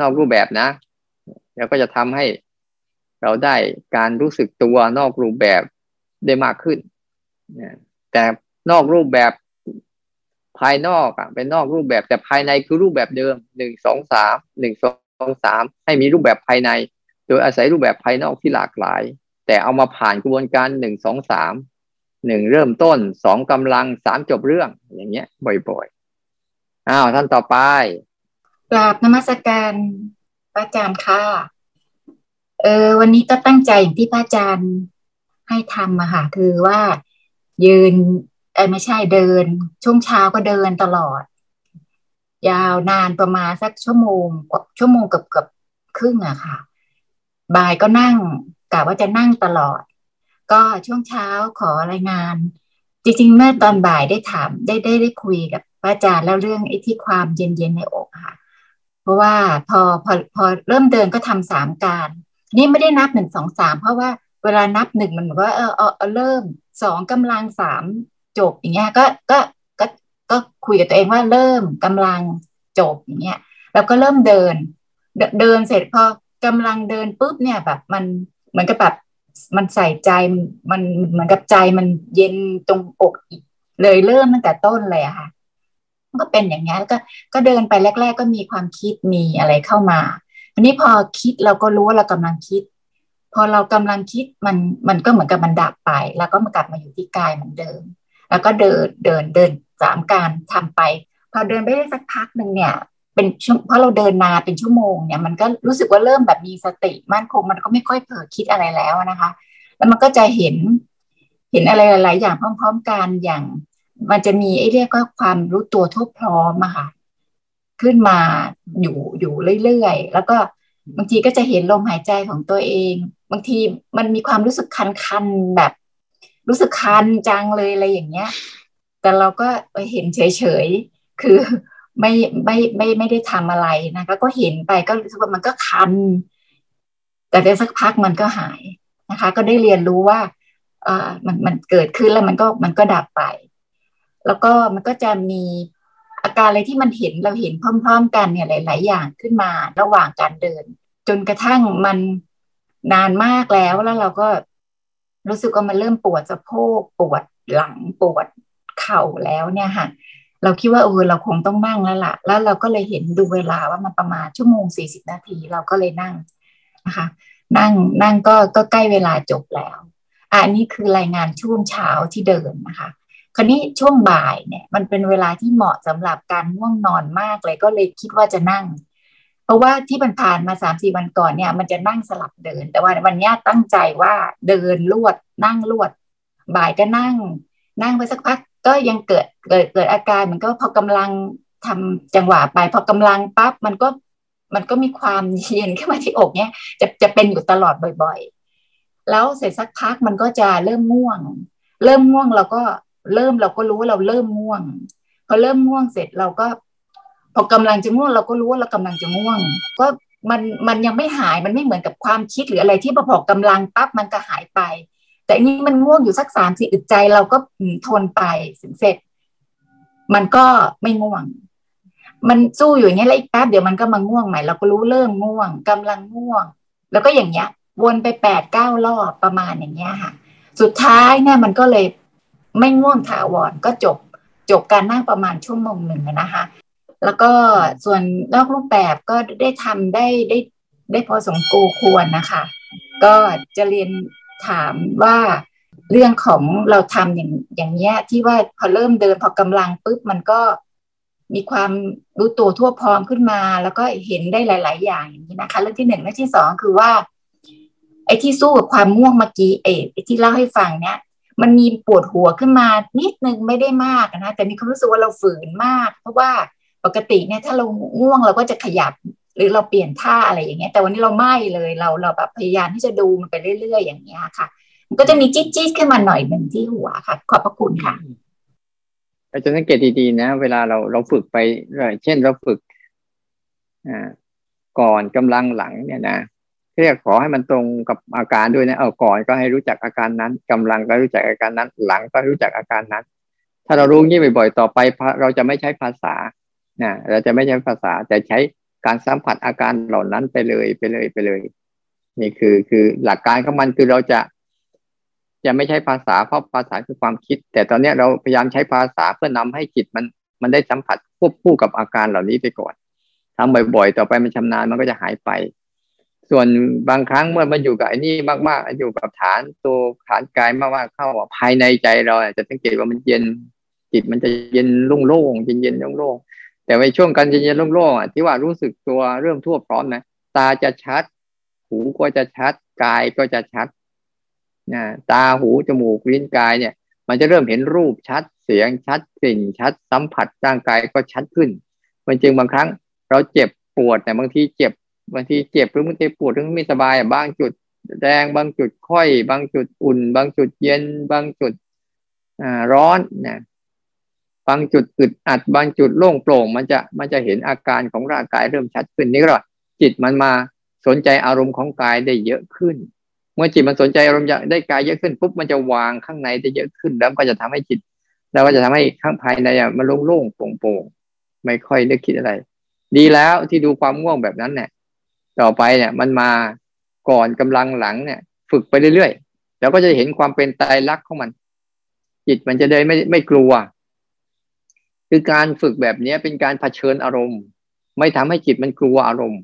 นอกรูปแบบนะแล้วก็จะทำให้เราได้การรู้สึกตัวนอกรูปแบบได้มากขึ้นแต่นอกรูปแบบภายนอกเป็นนอกรูปแบบแต่ภายในคือรูปแบบเดิม1 2 3 ให้มีรูปแบบภายในโดยอาศัยรูปแบบภายนอกที่หลากหลายแต่เอามาผ่านกระบวนการ1 2 3 1เริ่มต้น2กำลัง3จบเรื่องอย่างเงี้ยบ่อยๆท่านต่อไปกราบนมัสการพระอาจารย์ค่ะวันนี้ก็ตั้งใจอย่างที่พระอาจารย์ให้ทำมาค่ะคือว่ายืนไม่ใช่เดินช่วงเช้าก็เดินตลอดยาวนานประมาณสักชั่วโมงกับครึ่งอะค่ะบ่ายก็นั่งกะว่าจะนั่งตลอดก็ช่วงเช้าขอรายงานจริงๆเมื่อตอนบ่ายได้ถามได้คุยกับพระอาจารย์แล้วเรื่องไอ้ที่ความเย็นๆในอกค่ะเพราะว่าพอเริ่มเดินก็ทำ3การนี่ไม่ได้นับ1 2 3เพราะว่าเวลานับ1มันบอกว่าเริ่ม2กำลัง3จบอย่างเงี้ยก็คุยกับตัวเองว่าเริ่มกำลังจบอย่างเงี้ยแล้วก็เริ่มเดินเสร็จพอกำลังเดินปุ๊บเนี่ยแบบมันเหมือนกับแบบมันใส่ใจมันเหมือนกับใจมันเย็นตรงอกอีกเลยเริ่มตั้งแต่ต้นเลยอะค่ะก็เป็นอย่างนี้ก็เดินไปแรกๆก็มีความคิดมีอะไรเข้ามาอันนี้พอคิดเราก็รู้ว่าเรากำลังคิดพอเรากำลังคิดมันก็เหมือนกับมันดับไปแล้วก็กลับมาอยู่ที่กายเหมือนเดิมแล้วก็เดิน3การทำไปพอเดินไปได้สักพักหนึ่งเนี่ยเป็นเพราะเราเดินมาเป็นชั่วโมงเนี่ยมันก็รู้สึกว่าเริ่มแบบมีสติมั่นคงมันก็ไม่ค่อยเผลอคิดอะไรแล้วนะคะแล้วมันก็จะเห็นอะไรหลายอย่างพร้อมๆกันอย่างมันจะมีเรียกว่าความรู้ตัวทั่วพร้อมอะค่ะขึ้นมาอยู่เรื่อยๆแล้วก็บางทีก็จะเห็นลมหายใจของตัวเองบางทีมันมีความรู้สึกคันๆแบบรู้สึกคันจังเลยอะไรอย่างเงี้ยแต่เราก็เห็นเฉยๆคือไม่ได้ทำอะไรนะคะก็เห็นไปก็รู้สึกว่ามันก็คันแต่เดี๋ยวสักพักมันก็หายนะคะก็ได้เรียนรู้ว่ามันเกิดขึ้นแล้วมันก็ดับไปแล้วก็มันก็จะมีอาการอะไรที่มันเห็นเราเห็นพร้อมๆกันเนี่ยหลายๆอย่างขึ้นมาระหว่างการเดินจนกระทั่งมันนานมากแล้วเราก็รู้สึกว่ามันเริ่มปวดสะโพกปวดหลังปวดเข่าแล้วเนี่ยค่ะเราคิดว่าเราคงต้องนั่งแล้วล่ะแล้วเราก็เลยเห็นดูเวลาว่ามันประมาณ1 ชั่วโมง 40 นาทีเราก็เลยนั่งนะคะนั่งก็ใกล้เวลาจบแล้วอันนี้คือรายงานช่วงเช้าที่เดินนะคะคราวนี้ช่วงบ่ายเนี่ยมันเป็นเวลาที่เหมาะสำหรับการง่วงนอนมากเลยก็เลยคิดว่าจะนั่งเพราะว่าที่มันผ่านมา 3-4 วันก่อนเนี่ยมันจะนั่งสลับเดินแต่ว่าวันนี้ตั้งใจว่าเดินลวดนั่งลวดบ่ายก็นั่งไปสักพักก็ยังเกิดอาการมันก็พอกำลังทำจังหวะไปพอกำลังปั๊บมันก็มีความเย็นขึ้นมาที่อกเนี่ยจะเป็นอยู่ตลอดบ่อยๆแล้วเสร็จสักพักมันก็จะเริ่มง่วงเราก็รู้ว่าเราเริ่มง่วงพอเริ่มง่วงเสร็จเราก็พอกำลังจะง่วงเราก็รู้ว่าเรากำลังจะง่วงก็มันยังไม่หายมันไม่เหมือนกับความคิดหรืออะไรที่พอกำลังปั๊บมันก็หายไปแต่อันนี้มันง่วงอยู่สัก 3-4 อึดใจเราก็ทนไปเสร็จมันก็ไม่ง่วงมันสู้อยู่อย่างเงี้ยแล้วอีกแป๊บเดี๋ยวมันก็มาง่วงใหม่เราก็รู้เริ่มง่วงกำลังง่วงแล้วก็อย่างเงี้ยวนไป 8-9 รอบประมาณอย่างเงี้ยค่ะ สุดท้ายเนี่ยมันก็เลยไม่ง่วงถาวรก็จบการนั่งประมาณชั่วโมงหนึ่งนะคะแล้วก็ส่วนนอกรูปแบบก็ได้ทำได้พอสมควรนะคะก็จะเรียนถามว่าเรื่องของเราทำอย่างเงี้ยที่ว่าพอเริ่มเดินพอกำลังปุ๊บมันก็มีความรู้ตัวทั่วพร้อมขึ้นมาแล้วก็เห็นได้หลายๆอย่างอย่างนี้นะคะเรื่องที่หนึ่งเรื่องที่สองคือว่าไอ้ที่สู้กับความง่วงเมื่อกี้ไอ้ที่เล่าให้ฟังเนี้ยมันมีปวดหัวขึ้นมานิดนึงไม่ได้มากนะแต่มีความรู้สึกว่าเราฝืนมากเพราะว่าปกติเนี่ยถ้าเราง่วงเราก็จะขยับหรือเราเปลี่ยนท่าอะไรอย่างเงี้ยแต่วันนี้เราไม่เลยเราแบบพยายามที่จะดูมันไปเรื่อยๆอย่างเงี้ยค่ะมันก็จะมีจี๊ดๆขึ้นมาหน่อยนึงที่หัวค่ะขอบพระคุณค่ะอาจารย์สังเกตดีๆนะเวลาเราฝึกไปเช่นเราฝึกก่อนกำลังหลังเนี่ยนะเรียกขอให้มันตรงกับอาการด้วยนะก่อนก็ให้รู้จักอาการนั้นกำลังก็รู้จักอาการนั้นหลังก็รู้จักอาการนั้นถ้าเรารู้งี้บ่อยๆต่อไปเราจะไม่ใช้ภาษานะเราจะไม่ใช้ภาษาแต่ใช้การสัมผัสอาการเหล่านั้นไปเลยนี่คือหลักการของมันคือเราจะไม่ใช้ภาษาเพราะภาษาคือความคิดแต่ตอนนี้เราพยายามใช้ภาษาเพื่อนำให้จิตมันได้สัมผัสควบคู่กับอาการเหล่านี้ไปก่อนทำบ่อยๆต่อไปมันชำนาญมันก็จะหายไปส่วนบางครั้งเมื่อมันอยู่กับไอ้นี่มากๆอยู่กับฐานกายมากๆเข้าภายในใจเราจะสังเกตว่ามันเย็นจิตมันจะเย็นโล่งๆเย็นโล่งๆแต่ในช่วงการเย็นโล่งๆที่ว่ารู้สึกตัวเริ่มทั่วพร้อมนะตาจะชัดหูก็จะชัดกายก็จะชัดตาหูจมูกลิ้นกายเนี่ยมันจะเริ่มเห็นรูปชัดเสียงชัดกลิ่นชัดสัมผัสร่างกายก็ชัดขึ้นมันจึงบางครั้งเราเจ็บปวดแต่บางทีเจ็บหรือบางทีปวดหรือไม่สบายบางจุดแดงบางจุดค่อยบางจุดอุ่นบางจุดเย็นบางจุดร้อนนะบางจุดอึดอัดบางจุดโล่งโปร่งมันจะเห็นอาการของร่างกายเริ่มชัดขึ้นนี่ก็จิตมันมาสนใจอารมณ์ของกายได้เยอะขึ้นเมื่อจิตมันสนใจอารมณ์ได้กายเยอะขึ้นปุ๊บมันจะวางข้างในได้เยอะขึ้นแล้วก็จะทำให้จิตแล้วก็จะทำให้ข้างภายในมันโล่งๆโปร่งๆไม่ค่อยได้คิดอะไรดีแล้วที่ดูความง่วงแบบนั้นเนี่ยต่อไปเนี่ยมันมาก่อนกำลังหลังเนี่ยฝึกไปเรื่อยๆแล้วก็จะเห็นความเป็นไตรลักษณ์ของมันจิตมันจะได้ไม่กลัวคือการฝึกแบบนี้เป็นการเผชิญอารมณ์ไม่ทำให้จิตมันกลัวอารมณ์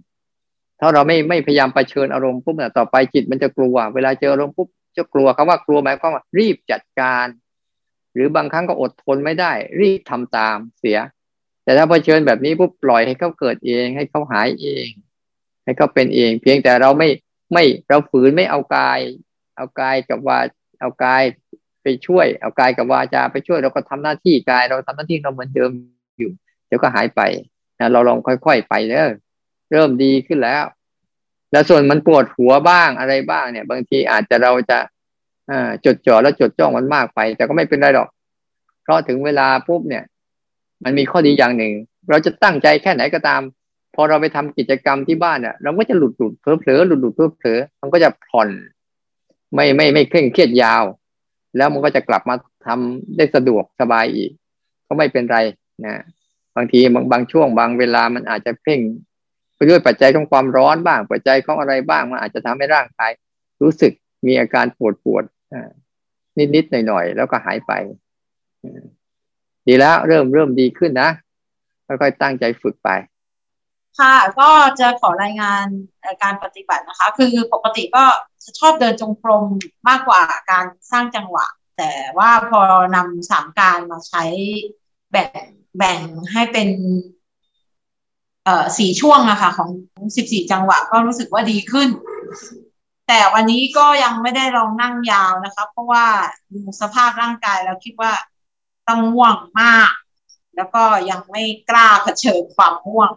ถ้าเราไม่พยายามเผชิญอารมณ์ปุ๊บเนี่ยต่อไปจิตมันจะกลัวเวลาเจออารมณ์ปุ๊บจะกลัวคำว่ากลัวหมายความว่ารีบจัดการหรือบางครั้งก็อดทนไม่ได้รีบทำตามเสียแต่ถ้าเผชิญแบบนี้ปุ๊บปล่อยให้เขาเกิดเองให้เขาหายเองให้เขาเป็นเองเพียงแต่เราไม่เราฝืนไม่เอากายไปช่วยเอากายกับวาจาไปช่วยเราก็ทำหน้าที่กายเราทำหน้าที่เราเหมือนเดิมอยู่เดี๋ยวก็หายไปนะเราลองค่อยๆไปเด้อเริ่มดีขึ้นแล้วแล้วส่วนมันปวดหัวบ้างอะไรบ้างเนี่ยบางทีอาจจะเราจะจดจ่อแล้วจดจ้องมันมากไปแต่ก็ไม่เป็นไรหรอกเพราะถึงเวลาปุ๊บเนี่ยมันมีข้อดีอย่างหนึ่งเราจะตั้งใจแค่ไหนก็ตามพอเราไปทำกิจกรรมที่บ้านเนี่ยเราก็จะหลุดเผลอมันก็จะผ่อนไม่เคร่งเครียดยาวแล้วมันก็จะกลับมาทำได้สะดวกสบายอีกก็ไม่เป็นไรนะบางทีบางช่วงบางเวลามันอาจจะเคร่งไปด้วยปัจจัยของความร้อนบ้างปัจจัยของอะไรบ้างมันอาจจะทำให้ร่างกายรู้สึกมีอาการปวดนิดๆหน่อยๆแล้วก็หายไปดีแล้วเริ่มดีขึ้นนะค่อยๆตั้งใจฝึกไปค่ะก็จะขอรายงานการปฏิบัตินะคะคือปกติก็ชอบเดินจงกรมมากกว่าการสร้างจังหวะแต่ว่าพอนำสามการมาใช้แบ่งให้เป็นสี่ช่วงอะค่ะของ14จังหวะก็รู้สึกว่าดีขึ้นแต่วันนี้ก็ยังไม่ได้ลองนั่งยาวนะคะเพราะว่าดูสภาพร่างกายแล้วคิดว่าต้องง่วงมากแล้วก็ยังไม่กล้าเผชิญความง่วง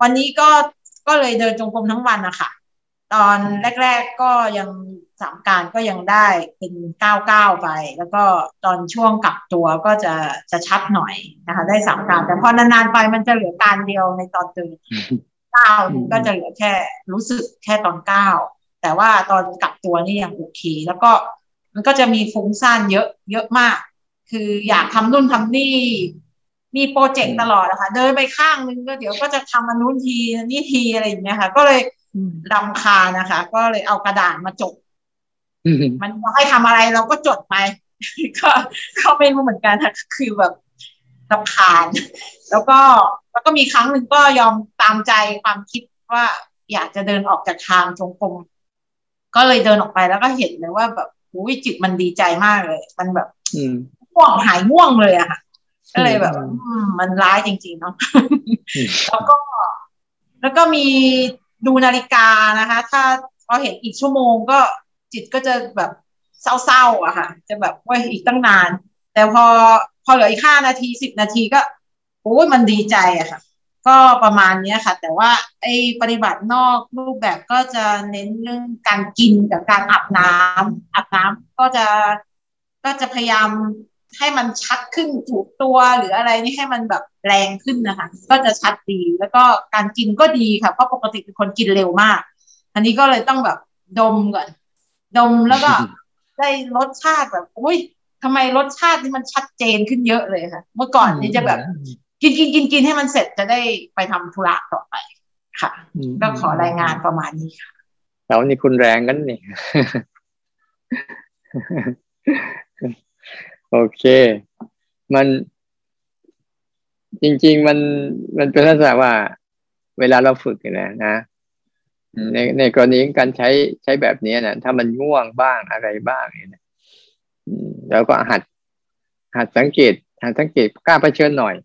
วันนี้ก็เลยเดินจงกรมทั้งวันนะคะตอนแรกๆก็ยังสามการก็ยังได้เป็นก้าวไปแล้วก็ตอนช่วงกลับตัวก็จะชัดหน่อยนะคะได้สามการแต่พอนานๆไปมันจะเหลือการเดียวในตอนตื่นก้าวก็จะเหลือแค่รู้สึกแค่ตอนก้าวแต่ว่าตอนกลับตัวนี่ยังโอเคแล้วก็มันก็จะมีฟุ้งซ่านเยอะมากคืออยากทำนู่นทำนี่มีโปรเจกต์ตลอดนะคะเดินไปข้างนึงก็เดี๋ยวก็จะทำอันนู้นทีนี่ทีอะไรอย่างเงี้ยค่ะก็เลยรำคาญนะคะก็เลยเอากระดาษมาจด มันให้ทำอะไรเราก็จดไปก็ไม่รู้เหมือนกันคือแบบรำคาญแล้วก็มีครั้งหนึ่งก็ยอมตามใจความคิดว่าอยากจะเดินออกจากทางจงกรมก็เลยเดินออกไปแล้วก็เห็นเลยว่าแบบอุ้ยจิตมันดีใจมากเลยมันแบบง่วงหายง่วงเลยอะค่ะก็เลยแบบมันร้ายจริงๆเนาะแล้วก็มีดูนาฬิกานะคะถ้าเราเห็นอีกชั่วโมงก็จิตก็จะแบบเศร้าๆอะค่ะจะแบบว่าอีกตั้งนานแต่พอเหลืออีก5 นาที10 นาทีก็โอ้ยมันดีใจอะค่ะก็ประมาณนี้ค่ะแต่ว่าไอ้ปฏิบัตินอกรูปแบบก็จะเน้นเรื่องการกินกับการอาบน้ำก็จะพยายามให้มันชัดขึ้นถูกตัวหรืออะไรนี่ให้มันแบบแรงขึ้นนะคะก็จะชัดดีแล้วก็การกินก็ดีค่ะเพราะปกติเป็นคนกินเร็วมากอันนี้ก็เลยต้องแบบดมก่อนดมแล้วก็ได้รสชาติแบบอุ้ยทำไมรสชาตินี่มันชัดเจนขึ้นเยอะเลยค่ะเมื่อก่อนนี่จะแบบกินให้มันเสร็จจะได้ไปทำธุระต่อไปค่ะก็ขอรายงานประมาณนี้ค่ะแล้วนี่คุณแรงกันนี่ โอเคมันจริงๆมันเป็นลักษณะว่าเวลาเราฝึกนะในกรณีการใช้แบบนี้นะถ้ามันง่วงบ้างอะไรบ้างเนี่ยแล้วก็หัดสังเกตกล้าเผชิญหน่อย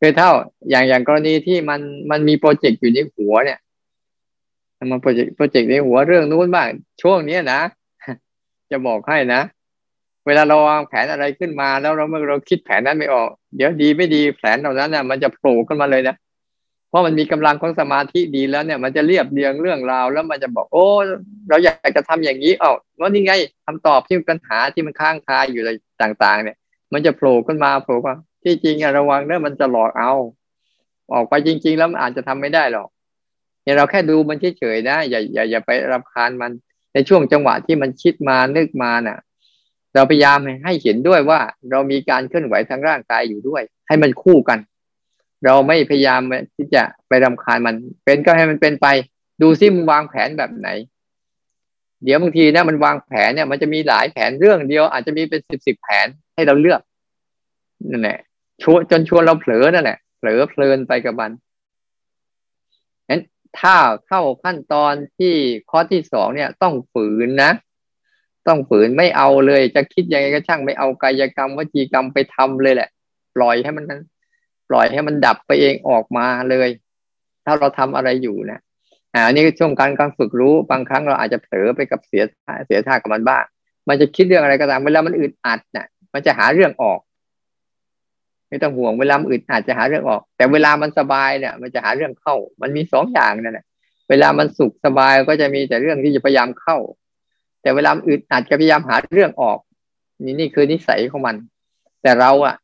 คือเท่าอย่างกรณีที่มันมีโปรเจกต์อยู่ในหัวเนี่ยมันโปรเจกต์ในหัวเรื่องนู้นบ้างช่วงนี้นะจะบอกให้นะเวลาเราวางแผนอะไรขึ้นมาแล้วเราคิดแผนนั้นไม่ออกเดี๋ยวดีไม่ดีแผนเหล่านั้นเนี่ยมันจะโผล่ขึ้นมาเลยนะเพราะมันมีกำลังของสมาธิดีแล้วเนี่ยมันจะเรียบเรียงเรื่องราวแล้วมันจะบอกโอ้เราอยากจะทำอย่างนี้อ้าวว่านี่ไงคำตอบที่ปัญหาที่มันค้างคาอยู่อะไรต่างๆเนี่ยมันจะโผล่ขึ้นมาที่จริงอะระวังเนี่ยมันจะหลอกเอาออกไปจริงๆแล้วมันอาจจะทำไม่ได้หรอกเนี่ยเราแค่ดูมันเฉยๆนะอย่าไปรำคาญมันในช่วงจังหวะที่มันคิดมานึกมาน่ะเราพยายามให้เห็นด้วยว่าเรามีการเคลื่อนไหวทางร่างกายอยู่ด้วยให้มันคู่กันเราไม่พยายามที่จะไปรำคาญมันเป็นก็ให้มันเป็นไปดูซิมึงวางแผนแบบไหนเดี๋ยวบางทีนะมันวางแผนเนี่ยมันจะมีหลายแผนเรื่องเดียวอาจจะมีเป็น10แผนให้เราเลือกนั่นแหละชวนเราเผลอนั่นแหละเผลอเพลินไปกับมันงั้นถ้าเข้าขั้นตอนที่ข้อที่2เนี่ยต้องฝืนนะต้องฝืนไม่เอาเลยจะคิดยังไงก็ช่างไม่เอากายกรรมวจีกรรมไปทำเลยแหละปล่อยให้มันดับไปเองออกมาเลยถ้าเราทำอะไรอยู่นะอันนี้ช่วงการฝึกรู้บางครั้งเราอาจจะเผลอไปกับเสียท่ากับมันบ้างมันจะคิดเรื่องอะไรก็ตามเวลามันอึดอัดนะมันจะหาเรื่องออกไม่ต้องห่วงเวลาอึดอาจจะหาเรื่องออกแต่เวลามันสบายเนี่ยมันจะหาเรื่องเข้ามันมี2อย่างนั่นแหละเวลามันสุขสบายก็จะมีแต่เรื่องที่จะพยายามเข้าแต่เวลาอึดอาจจะพยายามหาเรื่องออกนี่คือนิสัยของมันแต่เราอะ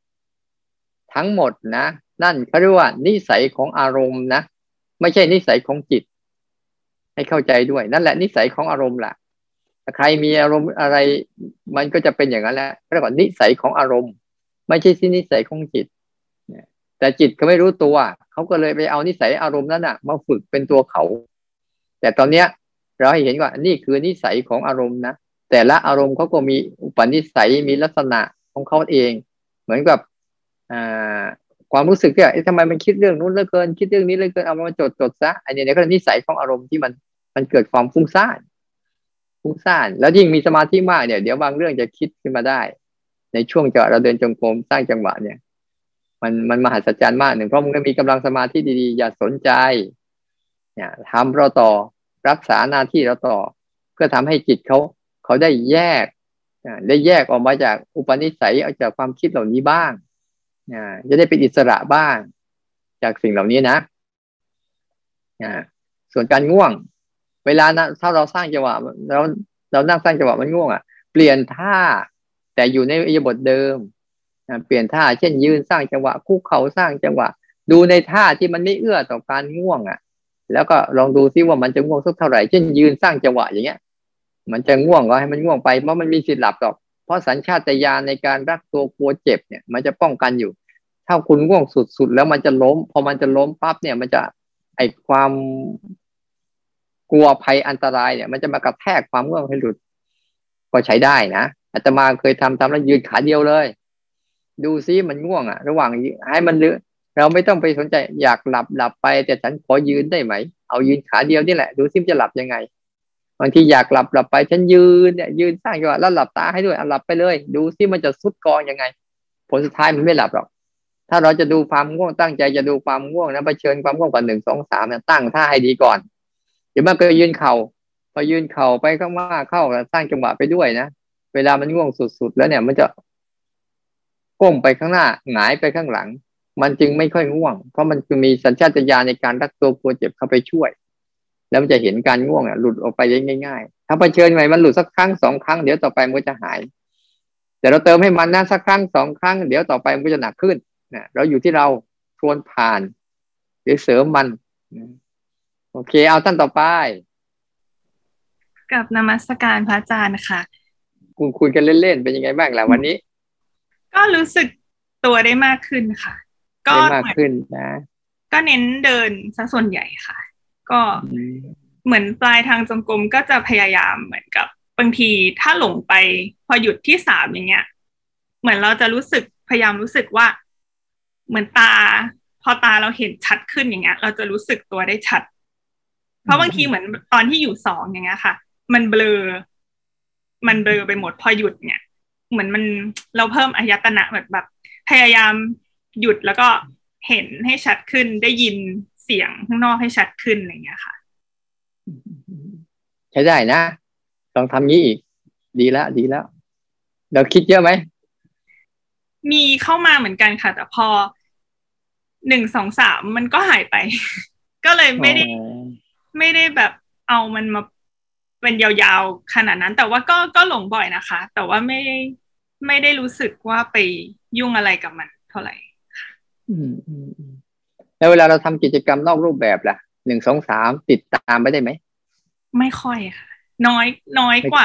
ทั้งหมดนะนั่นเขาเรียกว่านิสัยของอารมณ์นะไม่ใช่นิสัยของจิตให้เข้าใจด้วยนั่นแหละนิสัยของอารมณ์ล่ะใครมีอารมณ์อะไรมันก็จะเป็นอย่างนั้นแหละเรียกว่านิสัยของอารมณ์ไม่ใช่นิสัยของจิตแต่จิตเขาไม่รู้ตัวเขาก็เลยไปเอานิสัยอารมณ์นั้นน่ะมาฝึกเป็นตัวเขาแต่ตอนเนี้ยเราให้เห็นว่านี่คือนิสัยของอารมณ์นะแต่ละอารมณ์เขาก็มีอุปนิสัยมีลักษณะของเขาเองเหมือนกับความรู้สึกที่ทำไมมันคิดเรื่องนู้นเหลือเกินคิดเรื่องนี้เหลือเกินเอามาจดซะอันนี้ก็นิสัยของอารมณ์ที่มันเกิดความฟุ้งซ่านแล้วยิ่งมีสมาธิมากเนี่ยเดี๋ยวบางเรื่องจะคิดขึ้นมาได้ในช่วงจังหวะเราเดินจงกรมสร้างจังหวะเนี่ยมันมหัศจรรย์มากหนึ่งเพราะมันมีกำลังสมาธิดีๆอย่าสนใจเนี่ยทำเราต่อรักษาหน้าที่เราต่อเพื่อทำให้จิตเขาได้แยกออกมาจากอุปนิสัยออกจากความคิดเหล่านี้บ้างจะได้เป็นอิสระบ้างจากสิ่งเหล่านี้นะส่วนการง่วงเวลานะถ้าเราสร้างจังหวะเรานั่งสร้างจังหวะมันง่วงอ่ะเปลี่ยนท่าแต่อยู่ในอิริยาบถเดิมเปลี่ยนท่าเช่นยืนสร้างจังหวะคุกเข่าสร้างจังหวะดูในท่าที่มันไม่เอื้อต่อการง่วงอ่ะแล้วก็ลองดูซิว่ามันจะง่วงสักเท่าไหร่เช่นยืนสร้างจังหวะอย่างเงี้ยมันจะง่วงก็ให้มันง่วงไปเพราะมันมีสิทธิ์หลับหรอกเพราะสัญชาตญาณในการรักตัวกลัวเจ็บเนี่ยมันจะป้องกันอยู่ถ้าคุณง่วงสุดๆแล้วมันจะล้มพอมันจะล้มปั๊บเนี่ยมันจะไอความกลัวภัยอันตรายเนี่ยมันจะมากระแทกความง่วงให้หลุด ก็ใช้ได้นะอาตมาเคยทำแล้วยืนขาเดียวเลยดูซิมันง่วงอ่ะระหว่างให้มันเลือกเราไม่ต้องไปสนใจอยากหลับไปแต่ฉันขอยืนได้ไหมเอายืนขาเดียวนี่แหละดูซิจะหลับยังไงบางทีอยากหลับไปฉันยืนเนี่ยยืนสร้างจังหวะแล้วหลับตาให้ด้วยหลับไปเลยดูซิมันจะสุดกองยังไงผลสุดท้ายมันไม่หลับหรอกถ้าเราจะดูความง่วงตั้งใจจะดูความง่วงนะเผชิญความง่วงก่อน1 2 3เนี่ยตั้งท่าให้ดีก่อนเดี๋ยวมันก็ยืนเข่าพอยืนเข่าไปข้างหน้าเข้าสร้างจังหวะไปด้วยนะเวลามันง่วงสุดๆแล้วเนี่ยมันจะก้มไปข้างหน้าหงายไปข้างหลังมันจึงไม่ค่อยง่วงเพราะมันมีสัญชาตญาณในการรักตัวกลัวเจ็บเข้าไปช่วยแล้วมันจะเห็นการง่วงหลุดออกไปได้ง่ายๆถ้าเผชิญใหม่มันหลุดสักครั้ง2 ครั้งเดี๋ยวต่อไปมันจะหายแต่เราเติมให้มันนะสักครั้ง2 ครั้งเดี๋ยวต่อไปมันจะหนักขึ้นนะเราอยู่ที่เราทวนผ่านหรือเสริมมันโอเคเอาท่านต่อไปกับนมัสการพระอาจารย์ค่ะคุยกันเล่นๆเป็นยังไงบ้างล่ะวันนี้ก็รู้สึกตัวได้มากขึ้นค่ะก็มากขึ้นนะก็เน้นเดินซะส่วนใหญ่ค่ะก็เหมือนปลายทางจงกรมก็จะพยายามเหมือนกับบางทีถ้าหลงไปพอหยุดที่3อย่างเงี้ยเหมือนเราจะรู้สึกพยายามรู้สึกว่าเหมือนตาพอตาเราเห็นชัดขึ้นอย่างเงี้ยเราจะรู้สึกตัวได้ชัดเพราะบางทีเหมือนตอนที่อยู่2อย่างเงี้ยค่ะมันเบลอไปหมดพอหยุดเนี่ยเหมือนมันเราเพิ่มอายตนะแบบพยายามหยุดแล้วก็เห็นให้ชัดขึ้นได้ยินเสียงข้างนอกให้ชัดขึ้นอะไรอย่างเงี้ยค่ะใช้ได้นะลองทำนี้อีกดีแล้วเราคิดเยอะไหมมีเข้ามาเหมือนกันค่ะแต่พอ1 2 3มันก็หายไป ก็เลยไม่ได้แบบเอามันมาเป็นยาวๆขนาดนั้นแต่ว่าก็หลงบ่อยนะคะแต่ว่าไม่ได้รู้สึกว่าไปยุ่งอะไรกับมันเท่าไหร่แล้วเวลาเราทำกิจกรรมนอกรูปแบบล่ะ1 2 3ติดตามไปได้ไหมไม่ค่อยค่ะน้อยกว่า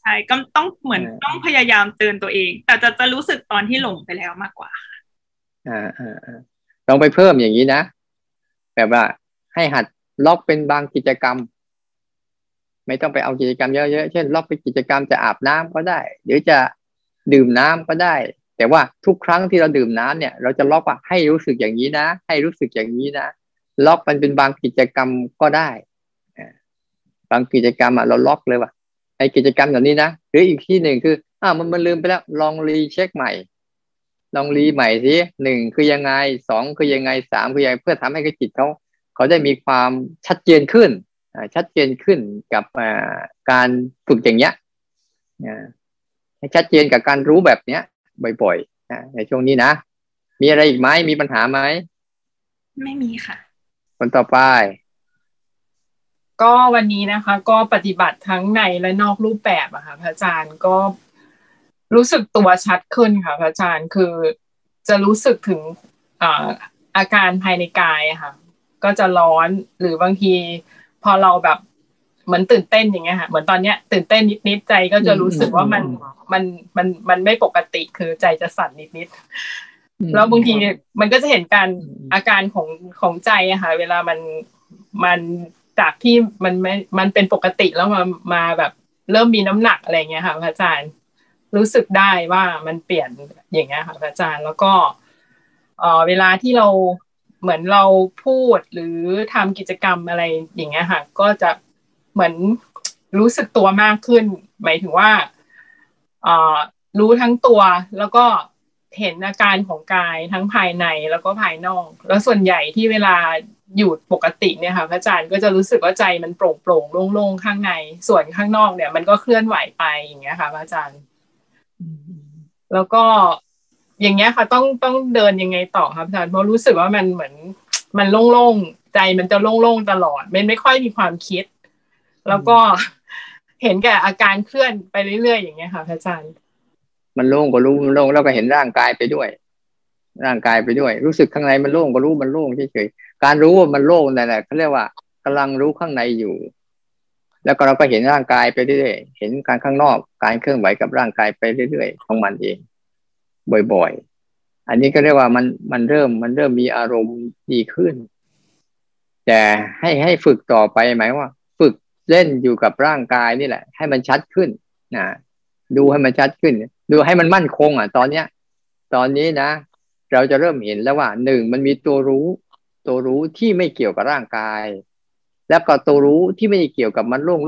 ใช่ก็ต้องเหมือนต้องพยายามเตือนตัวเองแต่จะรู้สึกตอนที่หลงไปแล้วมากกว่าลองไปเพิ่มอย่างนี้นะแบบว่าให้หัดล็อกเป็นบางกิจกรรมไม่ต้องไปเอากิจกรรมเยอะๆเช่นล็อกไปกิจกรรมจะอาบน้ำก็ได้หรือจะดื่มน้ำก็ได้แต่ว่าทุกครั้งที่เราดื่มน้ำเนี่ยเราจะล็อกว่าให้รู้สึกอย่างนี้นะให้รู้สึกอย่างนี้นะล็อกมันเป็นบางกิจกรรมก็ได้บางกิจกรรมเราล็อกเลยว่าไอ้กิจกรรมแบบนี้นะหรืออีกที่หนึ่งคือมันลืมไปแล้วลองรีเช็คใหม่ลองรีใหม่สิ1คือยังไง2คือยังไง3คือยังไงเพื่อทำให้จิตเขาได้มีความชัดเจนขึ้นกับการฝึกอย่างเงี้ยให้ชัดเจนกับการรู้แบบเนี้ยบ่อยๆในช่วงนี้นะมีอะไรอีกไหมมีปัญหาไหมไม่มีค่ะคนต่อไปก็วันนี้นะคะก็ปฏิบัติทั้งในและนอกรูปแบบอะค่ะพระอาจารย์ก็รู้สึกตัวชัดขึ้นค่ะพระอาจารย์คือจะรู้สึกถึงอาการภายในกายอะค่ะก็จะร้อนหรือบางทีพอเราแบบเหมือนตื่นเต้นอย่างเงี้ยค่ะเหมือนตอนเนี้ยตื่นเต้นนิดๆใจก็จะรู้สึกว่ามันไม่ปกติคือใจจะสั่นนิดๆแล้วบางทีมันก็จะเห็นการอาการของใจอะค่ะเวลามันจากที่มันเป็นปกติแล้วมาแบบเริ่มมีน้ำหนักอะไรเงี้ยค่ะพระอาจารย์รู้สึกได้ว่ามันเปลี่ยนอย่างเงี้ยค่ะพระอาจารย์แล้วก็เวลาที่เราเหมือนเราพูดหรือทำกิจกรรมอะไรอย่างเงี้ยค่ะก็จะเหมือนรู้สึกตัวมากขึ้นหมายถึงว่ารู้ทั้งตัวแล้วก็เห็นอาการของกายทั้งภายในแล้วก็ภายนอกแล้วส่วนใหญ่ที่เวลาอยู่ปกติเนี่ยค่ะพระอาจารย์ก็จะรู้สึกว่าใจมันโปร่งๆโล่งๆข้างในส่วนข้างนอกเนี่ยมันก็เคลื่อนไหวไปอย่างเงี้ยค่ะพระอาจารย์แล้วก็อย่างเงี้ยค่ะต้องเดินยังไงต่อครับอาจารย์เพราะรู้สึกว่ามันเหมือนมันโล่งๆใจมันจะโล่งๆตลอดไม่ค่อยมีความคิดแล้วก็เห็นแก่อาการเคลื่อนไปเรื่อยๆอย่างเงี้ยค่ะอาจารย์มันโล่งก็รู้มันโล่งแล้วก็เห็นร่างกายไปด้วยรู้สึกข้างในมันโล่งก็รู้มันโล่งเฉยๆการรู้ว่ามันโล่งนั่นแหละเขาเรียกว่ากำลังรู้ข้างในอยู่แล้วก็เราก็เห็นร่างกายไปเรื่อยๆเห็นการข้างนอกการเคลื่อนไหวกับร่างกายไปเรื่อยๆของมันเองบ่อยๆอันนี้ก็เรียกว่ามันเริ่มมีอารมณ์ดีขึ้นแต่ให้ฝึกต่อไปหมายว่าฝึกเล่นอยู่กับร่างกายนี่แหละให้มันชัดขึ้น นะดูให้มันชัดขึ้นดูให้มันมั่นคงอ่ะตอนนี้นะเราจะเริ่มเห็นแล้วว่าหนึ่งมันมีตัวรู้ที่ไม่เกี่ยวกับร่างกายแล้วก็ตัวรู้ที่ไม่เกี่ยวกับมันโล่ง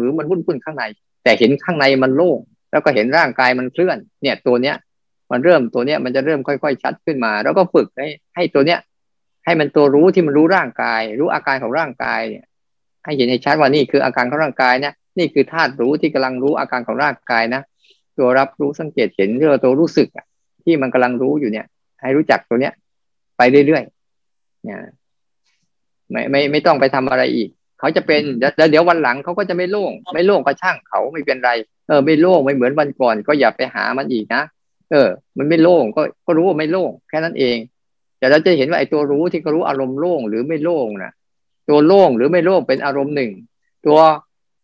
หรือมันวุ่นๆข้างในแต่เห็นข้างในมันโล่งแล้วก็เห็นร่างกายมันเคลื่อนเนี่ยตัวเนี้ยมันจะเริ่มค่อยๆชัดขึ้นมาแล้วก็ฝึกให้ตัวเนี้ยให้มันตัวรู้ที่มันรู้ร่างกายรู้อาการของร่างกายเนี่ยให้เห็นให้ชัดว่านี่คืออาการของร่างกายนะนี่คือธาตุรู้ที่กำลังรู้อาการของร่างกายนะตัวรับรู้สังเกตเห็นเรื่องตัวรู้สึกที่มันกำลังรู้อยู่เนี่ยให้รู้จักตัวเนี้ยไปเรื่อยๆเนี่ยไม่ต้องไปทำอะไรอีกเขาจะเป็นแล้วเดี๋ยววันหลังเขาก็จะไม่โล่งก็ช่างเขาไม่เป็นไรไม่โล่งไม่เหมือนวันก่อนก็อย่าไปหามันอีกนะมันไม่โล่งก็รู้ว่าไม่โล่งแค่นั้นเองแต่เราจะเห็นว่าไอ้ตัวรู้ที่เขารู้อารมณ์โล่งหรือไม่โล่งนะตัวโล่งหรือไม่โล่งเป็นอารมณ์หนึ่งตัว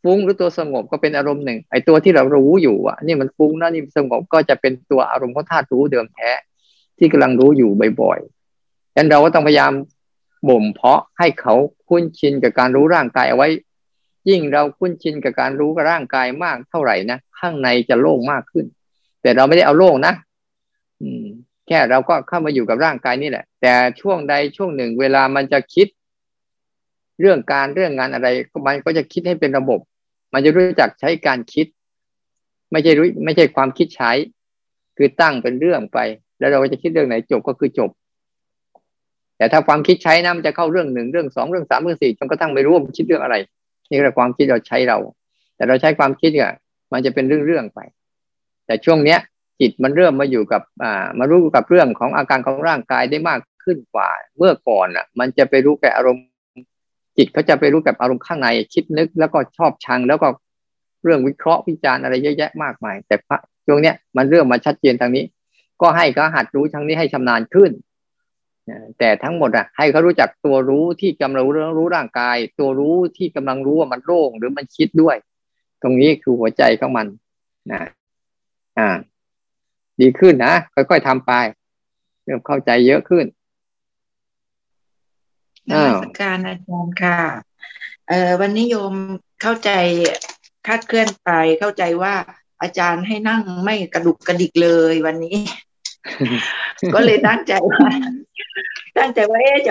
ฟุ้งหรือตัวสงบก็เป็นอารมณ์หนึ่งไอ้ตัวที่เรารู้อยู่อ่ะนี่มันฟุ้งนะนี่สงบก็จะเป็นตัวอารมณ์ของธาตุรู้เดิมแท้ที่กำลังรู้อยู่บ่อยๆดังนั้นเราก็ต้องพยายามบ่มเพาะให้เขาคุ้นชินกับการรู้ร่างกายเอาไว้ยิ่งเราคุ้นชินกับการรู้กับร่างกายมากเท่าไหร่นะข้างในจะโล่งมากขึ้นแต่เราไม่ได้เอาโล่งนะแค่เราก็เข้ามาอยู่กับร่างกายนี่แหละแต่ช่วงใดช่วงหนึ่งเวลามันจะคิดเรื่องงานอะไรมันก็จะคิดให้เป็นระบบมันจะรู้จักใช้การคิดไม่ใช่ความคิดใช้คือตั้งเป็นเรื่องไปแล้วเราจะคิดเรื่องไหนจบก็คือจบแต่ถ้าความคิดใช้นะมันจะเข้าเรื่อง1เรื่อง2เรื่อง3เรื่อง4จนกระทั่งไม่รู้ว่ามันคิดเรื่องอะไรนี่คือความคิดเราใช้เราแต่เราใช้ความคิดอ่ะมันจะเป็นเรื่องไปแต่ช่วงเนี้ยจิตมันเริ่มมาอยู่กับมารู้กับเรื่องของอาการของร่างกายได้มากขึ้นกว่าเมื่อก่อนน่ะมันจะไปรู้กับอารมณ์จิตเขาจะไปรู้กับอารมณ์ข้างในคิดนึกแล้วก็ชอบชังแล้วก็เรื่องวิเคราะห์วิจารณ์อะไรเยอะแยะมากมายแต่ช่วงเนี้ยมันเริ่มมาชัดเจนทางนี้ก็ให้เขาหัดรู้ทางนี้ให้ชำนาญขึ้นแต่ทั้งหมดอ่ะให้เขารู้จักตัวรู้ที่กำลังรู้ร่างกายตัวรู้ที่กำลังรู้ว่ามันโล่งหรือมันคิดด้วยตรงนี้คือหัวใจของมันนะดีขึ้นนะค่อยๆทำไปเริ่มเข้าใจเยอะขึ้นสังการอาจารย์ค่ะวันนี้โยมเข้าใจคาดเคลื่อนไปเข้าใจว่าอาจารย์ให้นั่งไม่กระดุกกระดิกเลยวันนี้ก็เลยตั้งใจว่าจะ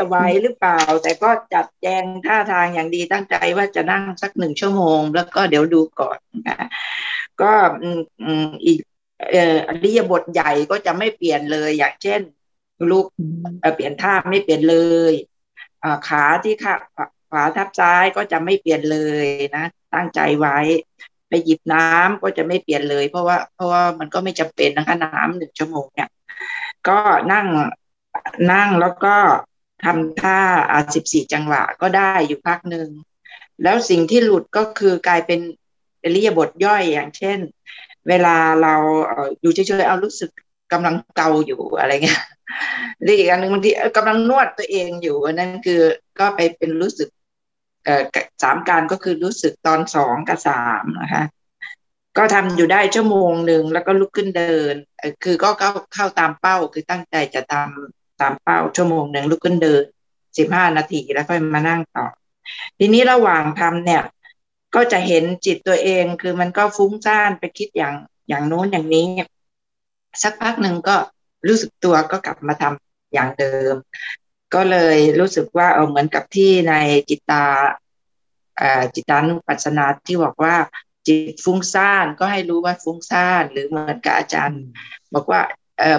ไหวหรือเปล่าแต่ก็จัดแจงท่าทางอย่างดีตั้งใจว่าจะนั่งสัก1ชั่วโมงแล้วก็เดี๋ยวดูก่อนนะก็อีกอริยบทใหญ่ก็จะไม่เปลี่ยนเลยอย่างเช่นลุกเปลี่ยนท่าไม่เปลี่ยนเลยขาที่ขวาทับซ้ายก็จะไม่เปลี่ยนเลยนะตั้งใจไว้ไปหยิบน้ำก็จะไม่เปลี่ยนเลยเพราะว่ามันก็ไม่จำเป็นนะคะน้ำ1ชั่วโมงเนี่ยก็นั่งแล้วก็ทำท่า14จังหวะก็ได้อยู่พักหนึ่งแล้วสิ่งที่หลุดก็คือกลายเป็นอริยบทย่อยอย่างเช่นเวลาเราอยู่เฉยๆเอารู้สึกกำลังเกาอยู่อะไรเงี้ยหรืออีกอันนึงบางทีกำลังนวดตัวเองอยู่นั่นคือก็ไปเป็นรู้สึกสามการก็คือรู้สึกตอน2กับ3นะคะก็ทำอยู่ได้ชั่วโมงหนึ่งแล้วก็ลุกขึ้นเดินคือก็เข้าตามเป้าคือตั้งใจจะทำตามเป้าชั่วโมงหนึ่งลุกขึ้นเดิน15นาทีแล้วค่อยมานั่งต่อทีนี้ระหว่างทำเนี่ยก็จะเห็นจิตตัวเองคือมันก็ฟุ้งซ่านไปคิดอย่างโน้นอย่างนี้สักพักหนึ่งก็รู้สึกตัวก็กลับมาทำอย่างเดิมก็เลยรู้สึกว่าเหมือนกับที่ในจิตตานุปัสสนาที่บอกว่าจิตฟุ้งซ่านก็ให้รู้ว่าฟุ้งซ่านหรือเหมือนกับอาจารย์บอกว่า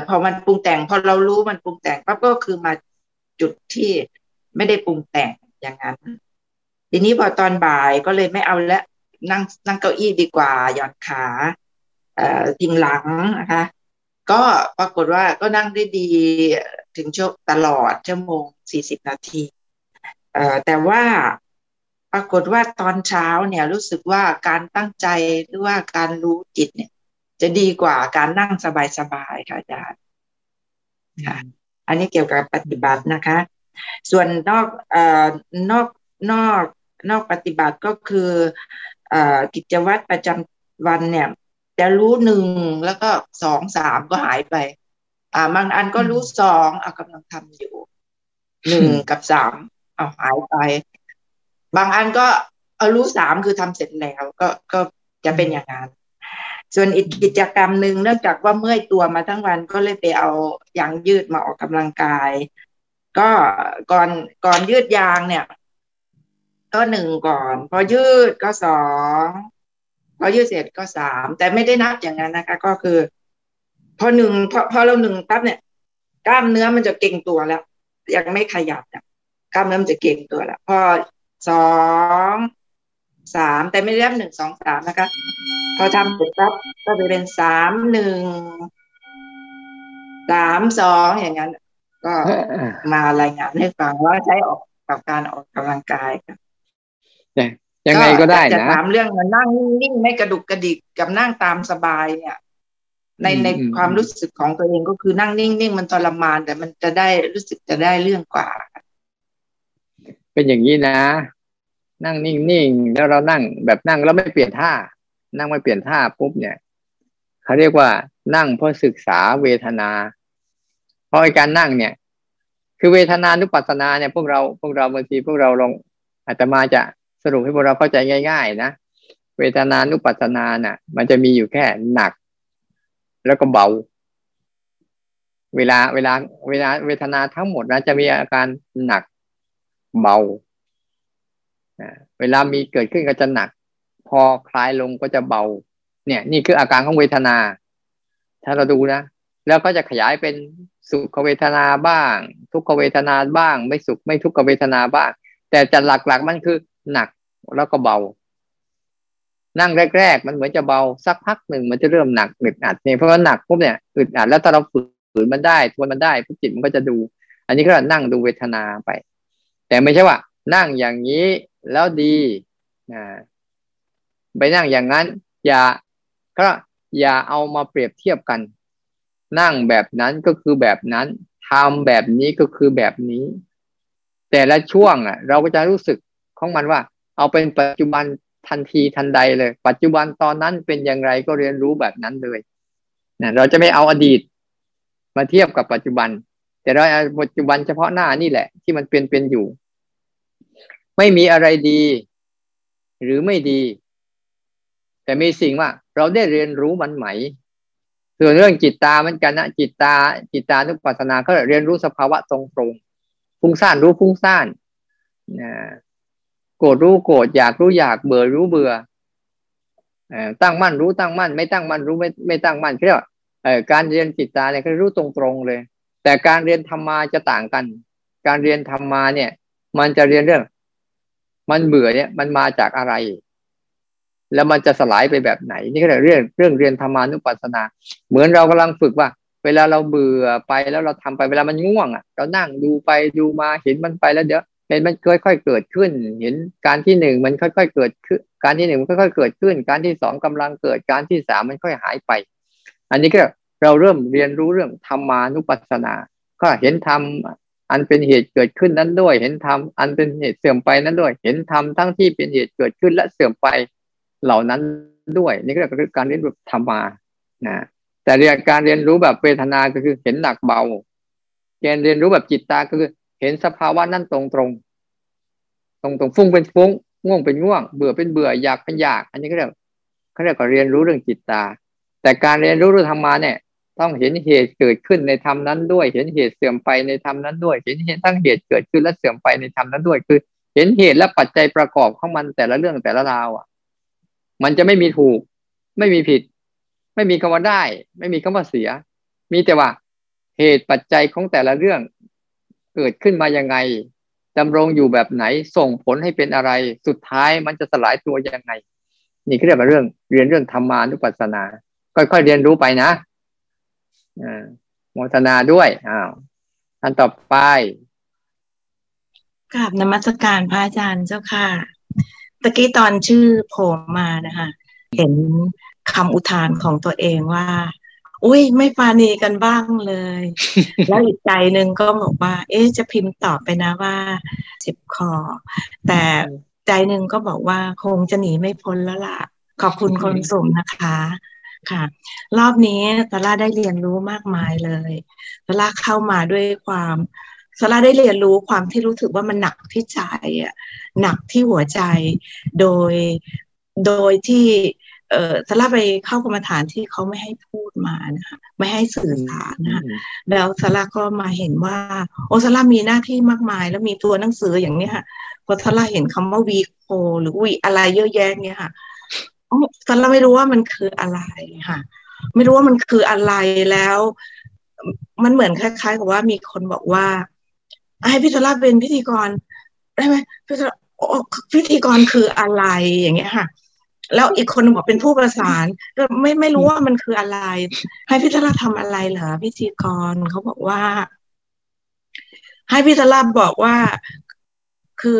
พอมันปรุงแต่งพอเรารู้มันปรุงแต่งปั๊บก็คือมาจุดที่ไม่ได้ปรุงแต่งอย่างนั้นทีนี้พอตอนบ่ายก็เลยไม่เอาแล้วนั่งเก้าอี้ดีกว่าหย่อนขาพิงหลังนะคะก็ปรากฏว่าก็นั่งได้ดีถึงชั่วตลอดชั่วโมง40นาทีแต่ว่าปรากฏว่าตอนเช้าเนี่ยรู้สึกว่าการตั้งใจหรือว่าการรู้จิตเนี่ยจะดีกว่าการนั่งสบายๆค่ะอาจารย์ค่ะอันนี้เกี่ยวกับปฏิบัตินะคะส่วนนอกปฏิบัติก็คือกิจวัตรประจำวันเนี่ยจะรู้1แล้วก็2 3ก็หายไปบางอันก็รู้2กำลังทำอยู่1กับ3หายไปบางอันก็รู้3คือทำเสร็จแล้วก็จะเป็นอย่างนั้น ส่วนอีกกิจกรรมหนึ่งเนื่องจากว่าเมื่อยตัวมาทั้งวันก็เลยไปเอายางยืดมาออกกำลังกายก็ก่อนยืดยางเนี่ยก็หนึ่งก่อนพอยืดก็สองพอยืดเสร็จก็สามแต่ไม่ได้นับอย่างนั้นนะคะก็คือพอหนึ่งพอเราหนึ่งปั๊บเนี่ยกล้ามเนื้อมันจะเก่งตัวแล้วยังไม่ขยับเนี่ยกล้ามเนื้อมันจะเก่งตัวแล้วพอสองสามแต่ไม่ได้นับหนึ่งสองสามนะคะพอทำเสร็จปั๊บก็จะเป็นสามหนึ่งสามสองอย่างนั้นก็มารายงานให้ฟังว่าใช้ออกกับการออกกำลังกายค่ะยังไงก็ได้นะจะถามเรื่องนั่งนิ่งไม่กระดุกกระดิกกับนั่งตามสบายเนี่ยในความรู้สึกของตัวเองก็คือนั่งนิ่งๆมันทรมานแต่มันจะได้รู้สึกจะได้เรื่องกว่าเป็นอย่างนี้นะนั่งนิ่งๆแล้วเรานั่งแบบนั่งแล้วไม่เปลี่ยนท่านั่งไม่เปลี่ยนท่าปุ๊บเนี่ยเขาเรียกว่านั่งเพราะศึกษาเวทนาเพราะการนั่งเนี่ยคือเวทนานุปัสสนาเนี่ยพวกเราบางทีพวกเราลองอาตมาจะสรุปให้พวกเราเข้าใจง่ายๆนะเวทนานุปัสสนาน่ะมันจะมีอยู่แค่หนักแล้วก็เบาเวลาเวทนาทั้งหมดนะจะมีอาการหนักเบาเวลามีเกิดขึ้นก็จะหนักพอคลายลงก็จะเบาเนี่ยนี่คืออาการของเวทนาถ้าเราดูนะแล้วก็จะขยายเป็นสุขเวทนาบ้างทุกขเวทนาบ้างไม่สุขไม่ทุกขเวทนาบ้างแต่จะหลักๆมันคือหนักแล้วก็เบานั่งแรกๆมันเหมือนจะเบาสักพักหนึ่งมันจะเริ่มหนักอึดอัดเนี่ยเพราะว่าหนักปุ๊บเนี่ยอึดอัดแล้วถ้าเราฝืนมันได้ทวนมันได้ปุ๊บจิตมันก็จะดูอันนี้ก็นั่งดูเวทนาไปแต่ไม่ใช่ว่านั่งอย่างนี้แล้วดีไปนั่งอย่างนั้นอย่าเอามาเปรียบเทียบกันนั่งแบบนั้นก็คือแบบนั้นทำแบบนี้ก็คือแบบนี้แต่ละช่วงอ่ะเราก็จะรู้สึกของมันว่าเอาเป็นปัจจุบันทันทีทันใดเลยปัจจุบันตอนนั้นเป็นอย่างไรก็เรียนรู้แบบนั้นเลยนะเราจะไม่เอาอดีตมาเทียบกับปัจจุบันแต่เราเอาปัจจุบันเฉพาะหน้านี่แหละที่มันเป็นอยู่ไม่มีอะไรดีหรือไม่ดีแต่มีสิ่งว่าเราได้เรียนรู้มันไหมส่วนเรื่องจิตตาเหมือนกันนะจิตตานุปัสสนาก็เรียนรู้สภาวะตรงฟุ้งซ่านรู้ฟุ้งซ่านโกรธรู้โกรธอยากรู้อยากเบื่อรู้เบื่อตั้งมั่นรู้ตั้งมั่นไม่ตั้งมั่นรู้ไม่ตั้งมั่นเรียกว่าการเรียนจิตตาเนี่ยก็รู้ตรงๆเลยแต่การเรียนธรรมาจะต่างกันการเรียนธรรมาเนี่ยมันจะเรียนเรื่องมันเบื่อเนี่ยมันมาจากอะไรแล้วมันจะสลายไปแบบไหนนี่ก็เรื่องเรียนธรรมานุปัสสนาเหมือนเรากำลังฝึกว่าเวลาเราเบื่อไปแล้วเราทำไปเวลามันง่วงอ่ะเรานั่งดูไปดูมาเห็นมันไปแล้วเดี๋ยวเห็นมันค่อยๆเกิดขึ้นเห็นการที่หนึ่งมันค่อยๆเกิดขึ้นการที่หนึ่งมันค่อยๆเกิดขึ้นการที่สองกำลังเกิดการที่สามมันค่อยหายไปอันนี้ก็เราเริ่มเรียนรู้เรื่องธรรมานุปัสสนาก็เห็นธรรมอันเป็นเหตุเกิดขึ้นนั้นด้วยเห็นธรรมอันเป็นเหตุเสื่อมไปนั้นด้วยเห็นธรรมทั้งที่เป็นเหตุเกิดขึ้นและเสื่อมไปเหล่านั้นด้วยนี่ก็คือการเรียนรู้ธรรมานะแต่เรื่องการเรียนรู้แบบเวทนาก็คือเห็นหนักเบาการเรียนรู้แบบจิตตาก็คือเห็นสภาวะนั่นตรงๆฟุ้งเป็นฟุ้งง่วงเป็นง่วงเบื่อเป็นเบื่ออยากเป็นอยากอันนี้ก็เรียกว่าเรียนรู้เรื่องจิตตาแต่การเรียนรู้เรื่องธรรมาเนี่ยต้องเห็นเหตุเกิดขึ้นในธรรมนั้นด้วยเห็นเหตุเสื่อมไปในธรรมนั้นด้วยเห็นทั้งเหตุเกิดขึ้นและเสื่อมไปในธรรมนั้นด้วยคือเห็นเหตุและปัจจัยประกอบของมันแต่ละเรื่องแต่ละราวอ่ะมันจะไม่มีถูกไม่มีผิดไม่มีคำว่าได้ไม่มีคำว่าเสียมีแต่ว่าเหตุปัจจัยของแต่ละเรื่องเกิดขึ้นมายังไงดำรงอยู่แบบไหนส่งผลให้เป็นอะไรสุดท้ายมันจะสลายตัวยังไงนี่เรียกว่าเรียนเรื่องธรรมานุปัสสนาค่อยๆเรียนรู้ไปนะโมทนาด้วยอันต่อไปกราบนมัสการพระอาจารย์เจ้าค่ะตะกี้ตอนชื่อโผล่มานะคะเห็นคำอุทานของตัวเองว่าอุ้ยไม่ปาณีกันบ้างเลยแล้วอีกใจหนึ่งก็บอกว่าเอ๊ะจะพิมพ์ตอบไปนะว่า10ข้อแต่ใจหนึ่งก็บอกว่าคงจะหนีไม่พ้นแล้วล่ะขอบคุณคนสมนะคะค่ะรอบนี้ซาร่าได้เรียนรู้มากมายเลยซาร่าเข้ามาด้วยความซาร่าได้เรียนรู้ความที่รู้สึกว่ามันหนักที่ใจอ่ะหนักที่หัวใจโดยที่ ซาร่าไปเข้ากรรมฐานที่เขาไม่ให้พูดมานะคะไม่ให้สื่อสารนะคะแล้วซาร่าก็มาเห็นว่าโอซาร่ามีหน้าที่มากมายแล้วมีตัวหนังสืออย่างนี้ค่ะพอซาร่าเห็นคำว่าวีโคหรือวีอะไรเยอะแยะเนี่ยค่ะซาร่าไม่รู้ว่ามันคืออะไรค่ะไม่รู้ว่ามันคืออะไรแล้วมันเหมือนคล้ายๆกับว่ามีคนบอกว่าให้พี่ซาร่าเป็นพิธีกรได้ไหมพี่ซาร่าพิธีกรคืออะไรอย่างเงี้ยค่ะแล้วอีกคนบอกเป็นผู้ประสานก็ไม่รู้ว่ามันคืออะไรให้พี่ซาร่าทำอะไรเหรอพิธีกรเขาบอกว่าให้พี่ซาร่าบอกว่าคือ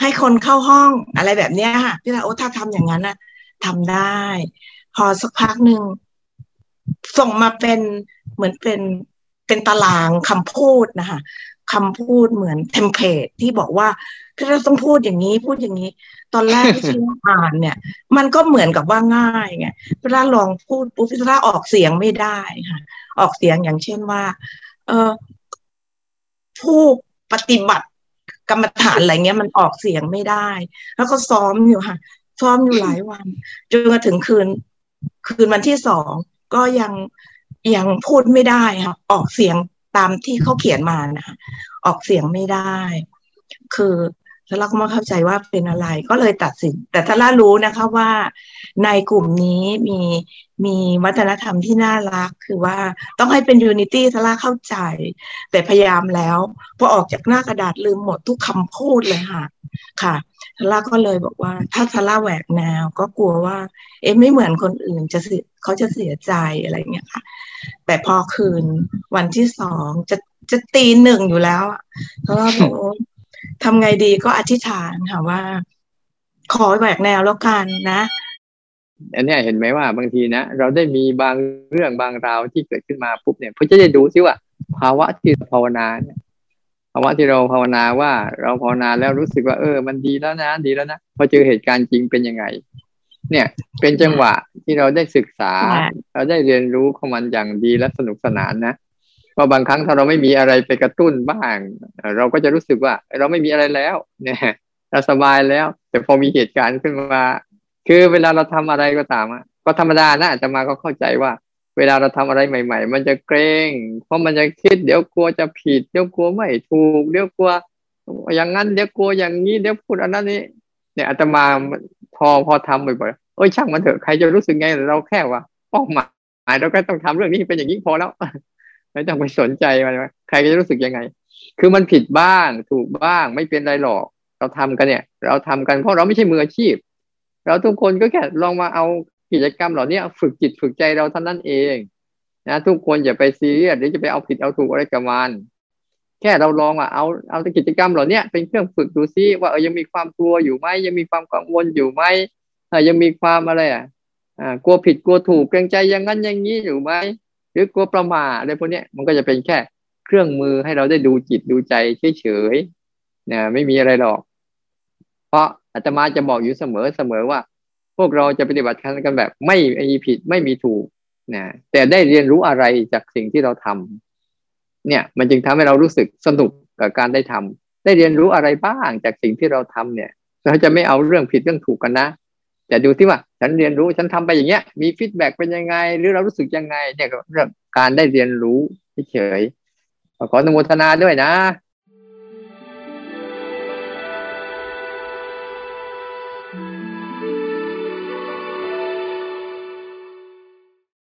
ให้คนเข้าห้องอะไรแบบเนี้ยค่ะพี่ซาร่าโอ้ถ้าทำอย่างนั้นนะทำได้พอสักพักหนึ่งส่งมาเป็นเหมือนเป็นตารางคำพูดนะคะคำพูดเหมือนเทมเพลตที่บอกว่าพี่เราต้องพูดอย่างนี้พูดอย่างนี้ตอนแรกที่เราอ่านเนี่ยมันก็เหมือนกับว่าง่ายไงพี่เราลองพูดปุ๊บพี่เราออกเสียงไม่ได้ค่ะออกเสียงอย่างเช่นว่าผู้ปฏิบัติกรรมฐานอะไรเงี้ยมันออกเสียงไม่ได้แล้วก็ซ้อมอยู่ค่ะซ้อมอยู่หลายวันจนมาถึงคืนวันที่สองก็ยังพูดไม่ได้ค่ะออกเสียงตามที่เขาเขียนมานะคะออกเสียงไม่ได้คือซาร่าก็ไม่เข้าใจว่าเป็นอะไรก็เลยตัดสินแต่ซาร่ารู้นะคะว่าในกลุ่มนี้มีวัฒนธรรมที่น่ารักคือว่าต้องให้เป็นยูนิตี้ซาร่าเข้าใจแต่พยายามแล้วพอออกจากหน้ากระดาษลืมหมดทุกคำพูดเลยค่ะซาร่าก็เลยบอกว่าถ้าซาร่าแหวกแนวก็กลัวว่าไม่เหมือนคนอื่นเขาจะเสียใจอะไรเงี้ยค่ะแต่พอคืนวันที่สองจะตีหนึ่งอยู่แล้วซาร่าบอกทำไงดีก็อธิษฐานค่ะว่าขอแหวกแนวแล้วกันนะอันนี้เห็นไหมว่าบางทีนะเราได้มีบางเรื่องบางราวที่เกิดขึ้นมาปุ๊บเนี่ยเพื่อจะได้ดูซิว่าภาวะที่ภาวนาภาวะที่เราภาวนาว่าเราภาวนาแล้วรู้สึกว่ามันดีแล้วนะดีแล้วนะพอเจอเหตุการณ์จริงเป็นยังไงเนี่ยเป็นจังหวะที่เราได้ศึกษาเราได้เรียนรู้ของมันอย่างดีและสนุกสนานนะเพราะบางครั้งถ้าเราไม่มีอะไรไปกระตุ้นบ้างเราก็จะรู้สึกว่าเราไม่มีอะไรแล้วเนี่ยเราสบายแล้วแต่พอมีเหตุการณ์ขึ้นมาคือเวลาเราทำอะไรก็ตามก็ธรรมดานะอาตมาก็เข้าใจว่าเวลาเราทำอะไรใหม่ๆมันจะเกรงเพราะมันจะคิดเดี๋ยวกลัวจะผิดเดี๋ยวกลัวไม่ถูกเดี๋ยวกลัวอย่างนั้นเดี๋ยวกลัวอย่างนี้เดี๋ยวพูดอันนั้นนี่เนี่ยอาตมาพอทำบ่อยๆช่างมันเถอะใครจะรู้สึกไงเราแค่ว่าเป้าหมายเราก็ต้องทำเรื่องนี้เป็นอย่างนี้พอแล้วไม่ต้องไปสนใจมันใครจะรู้สึกยังไงคือมันผิดบ้างถูกบ้างไม่เป็นไรหรอกเราทำกันเนี่ยเราทำกันเพราะเราไม่ใช่มืออาชีพเราทุกคนก็แค่ลองมาเอากิจกรรมเหล่านี้ฝึกจิตฝึกใจเราเท่านั้นเองนะทุกคนอย่าไปซีเรียสหรือจะไปเอาผิดเอาถูกอะไรกับมันแค่เราลองเอากิจกรรมเหล่านี้เป็นเครื่องฝึกดูซิว่ายังมีความกลัวอยู่ไหมยังมีความกังวลอยู่ไหมยังมีความอะไรกลัวผิดกลัวถูกเกรงใจอย่างนั้นอย่างนี้อยู่ไหมหรือกลัวประมาทอะไรพวกนี้มันก็จะเป็นแค่เครื่องมือให้เราได้ดูจิตดูใจเฉยๆนะไม่มีอะไรหรอกเพราะอาตมาจะบอกอยู่เสมอว่าพวกเราจะปฏิบัติกันแบบไม่มีผิดไม่มีถูกนะแต่ได้เรียนรู้อะไรจากสิ่งที่เราทำเนี่ยมันจึงทำให้เรารู้สึกสนุกกับการได้ทำได้เรียนรู้อะไรบ้างจากสิ่งที่เราทำเนี่ยเราจะไม่เอาเรื่องผิดเรื่องถูกกันนะแต่ดูที่ว่าฉันเรียนรู้ฉันทำไปอย่างเงี้ยมีฟีดแบ็กเป็นยังไงหรือเรารู้สึกยังไงเนี่ยเรื่องการได้เรียนรู้เฉยขออนุโมทนาด้วยนะ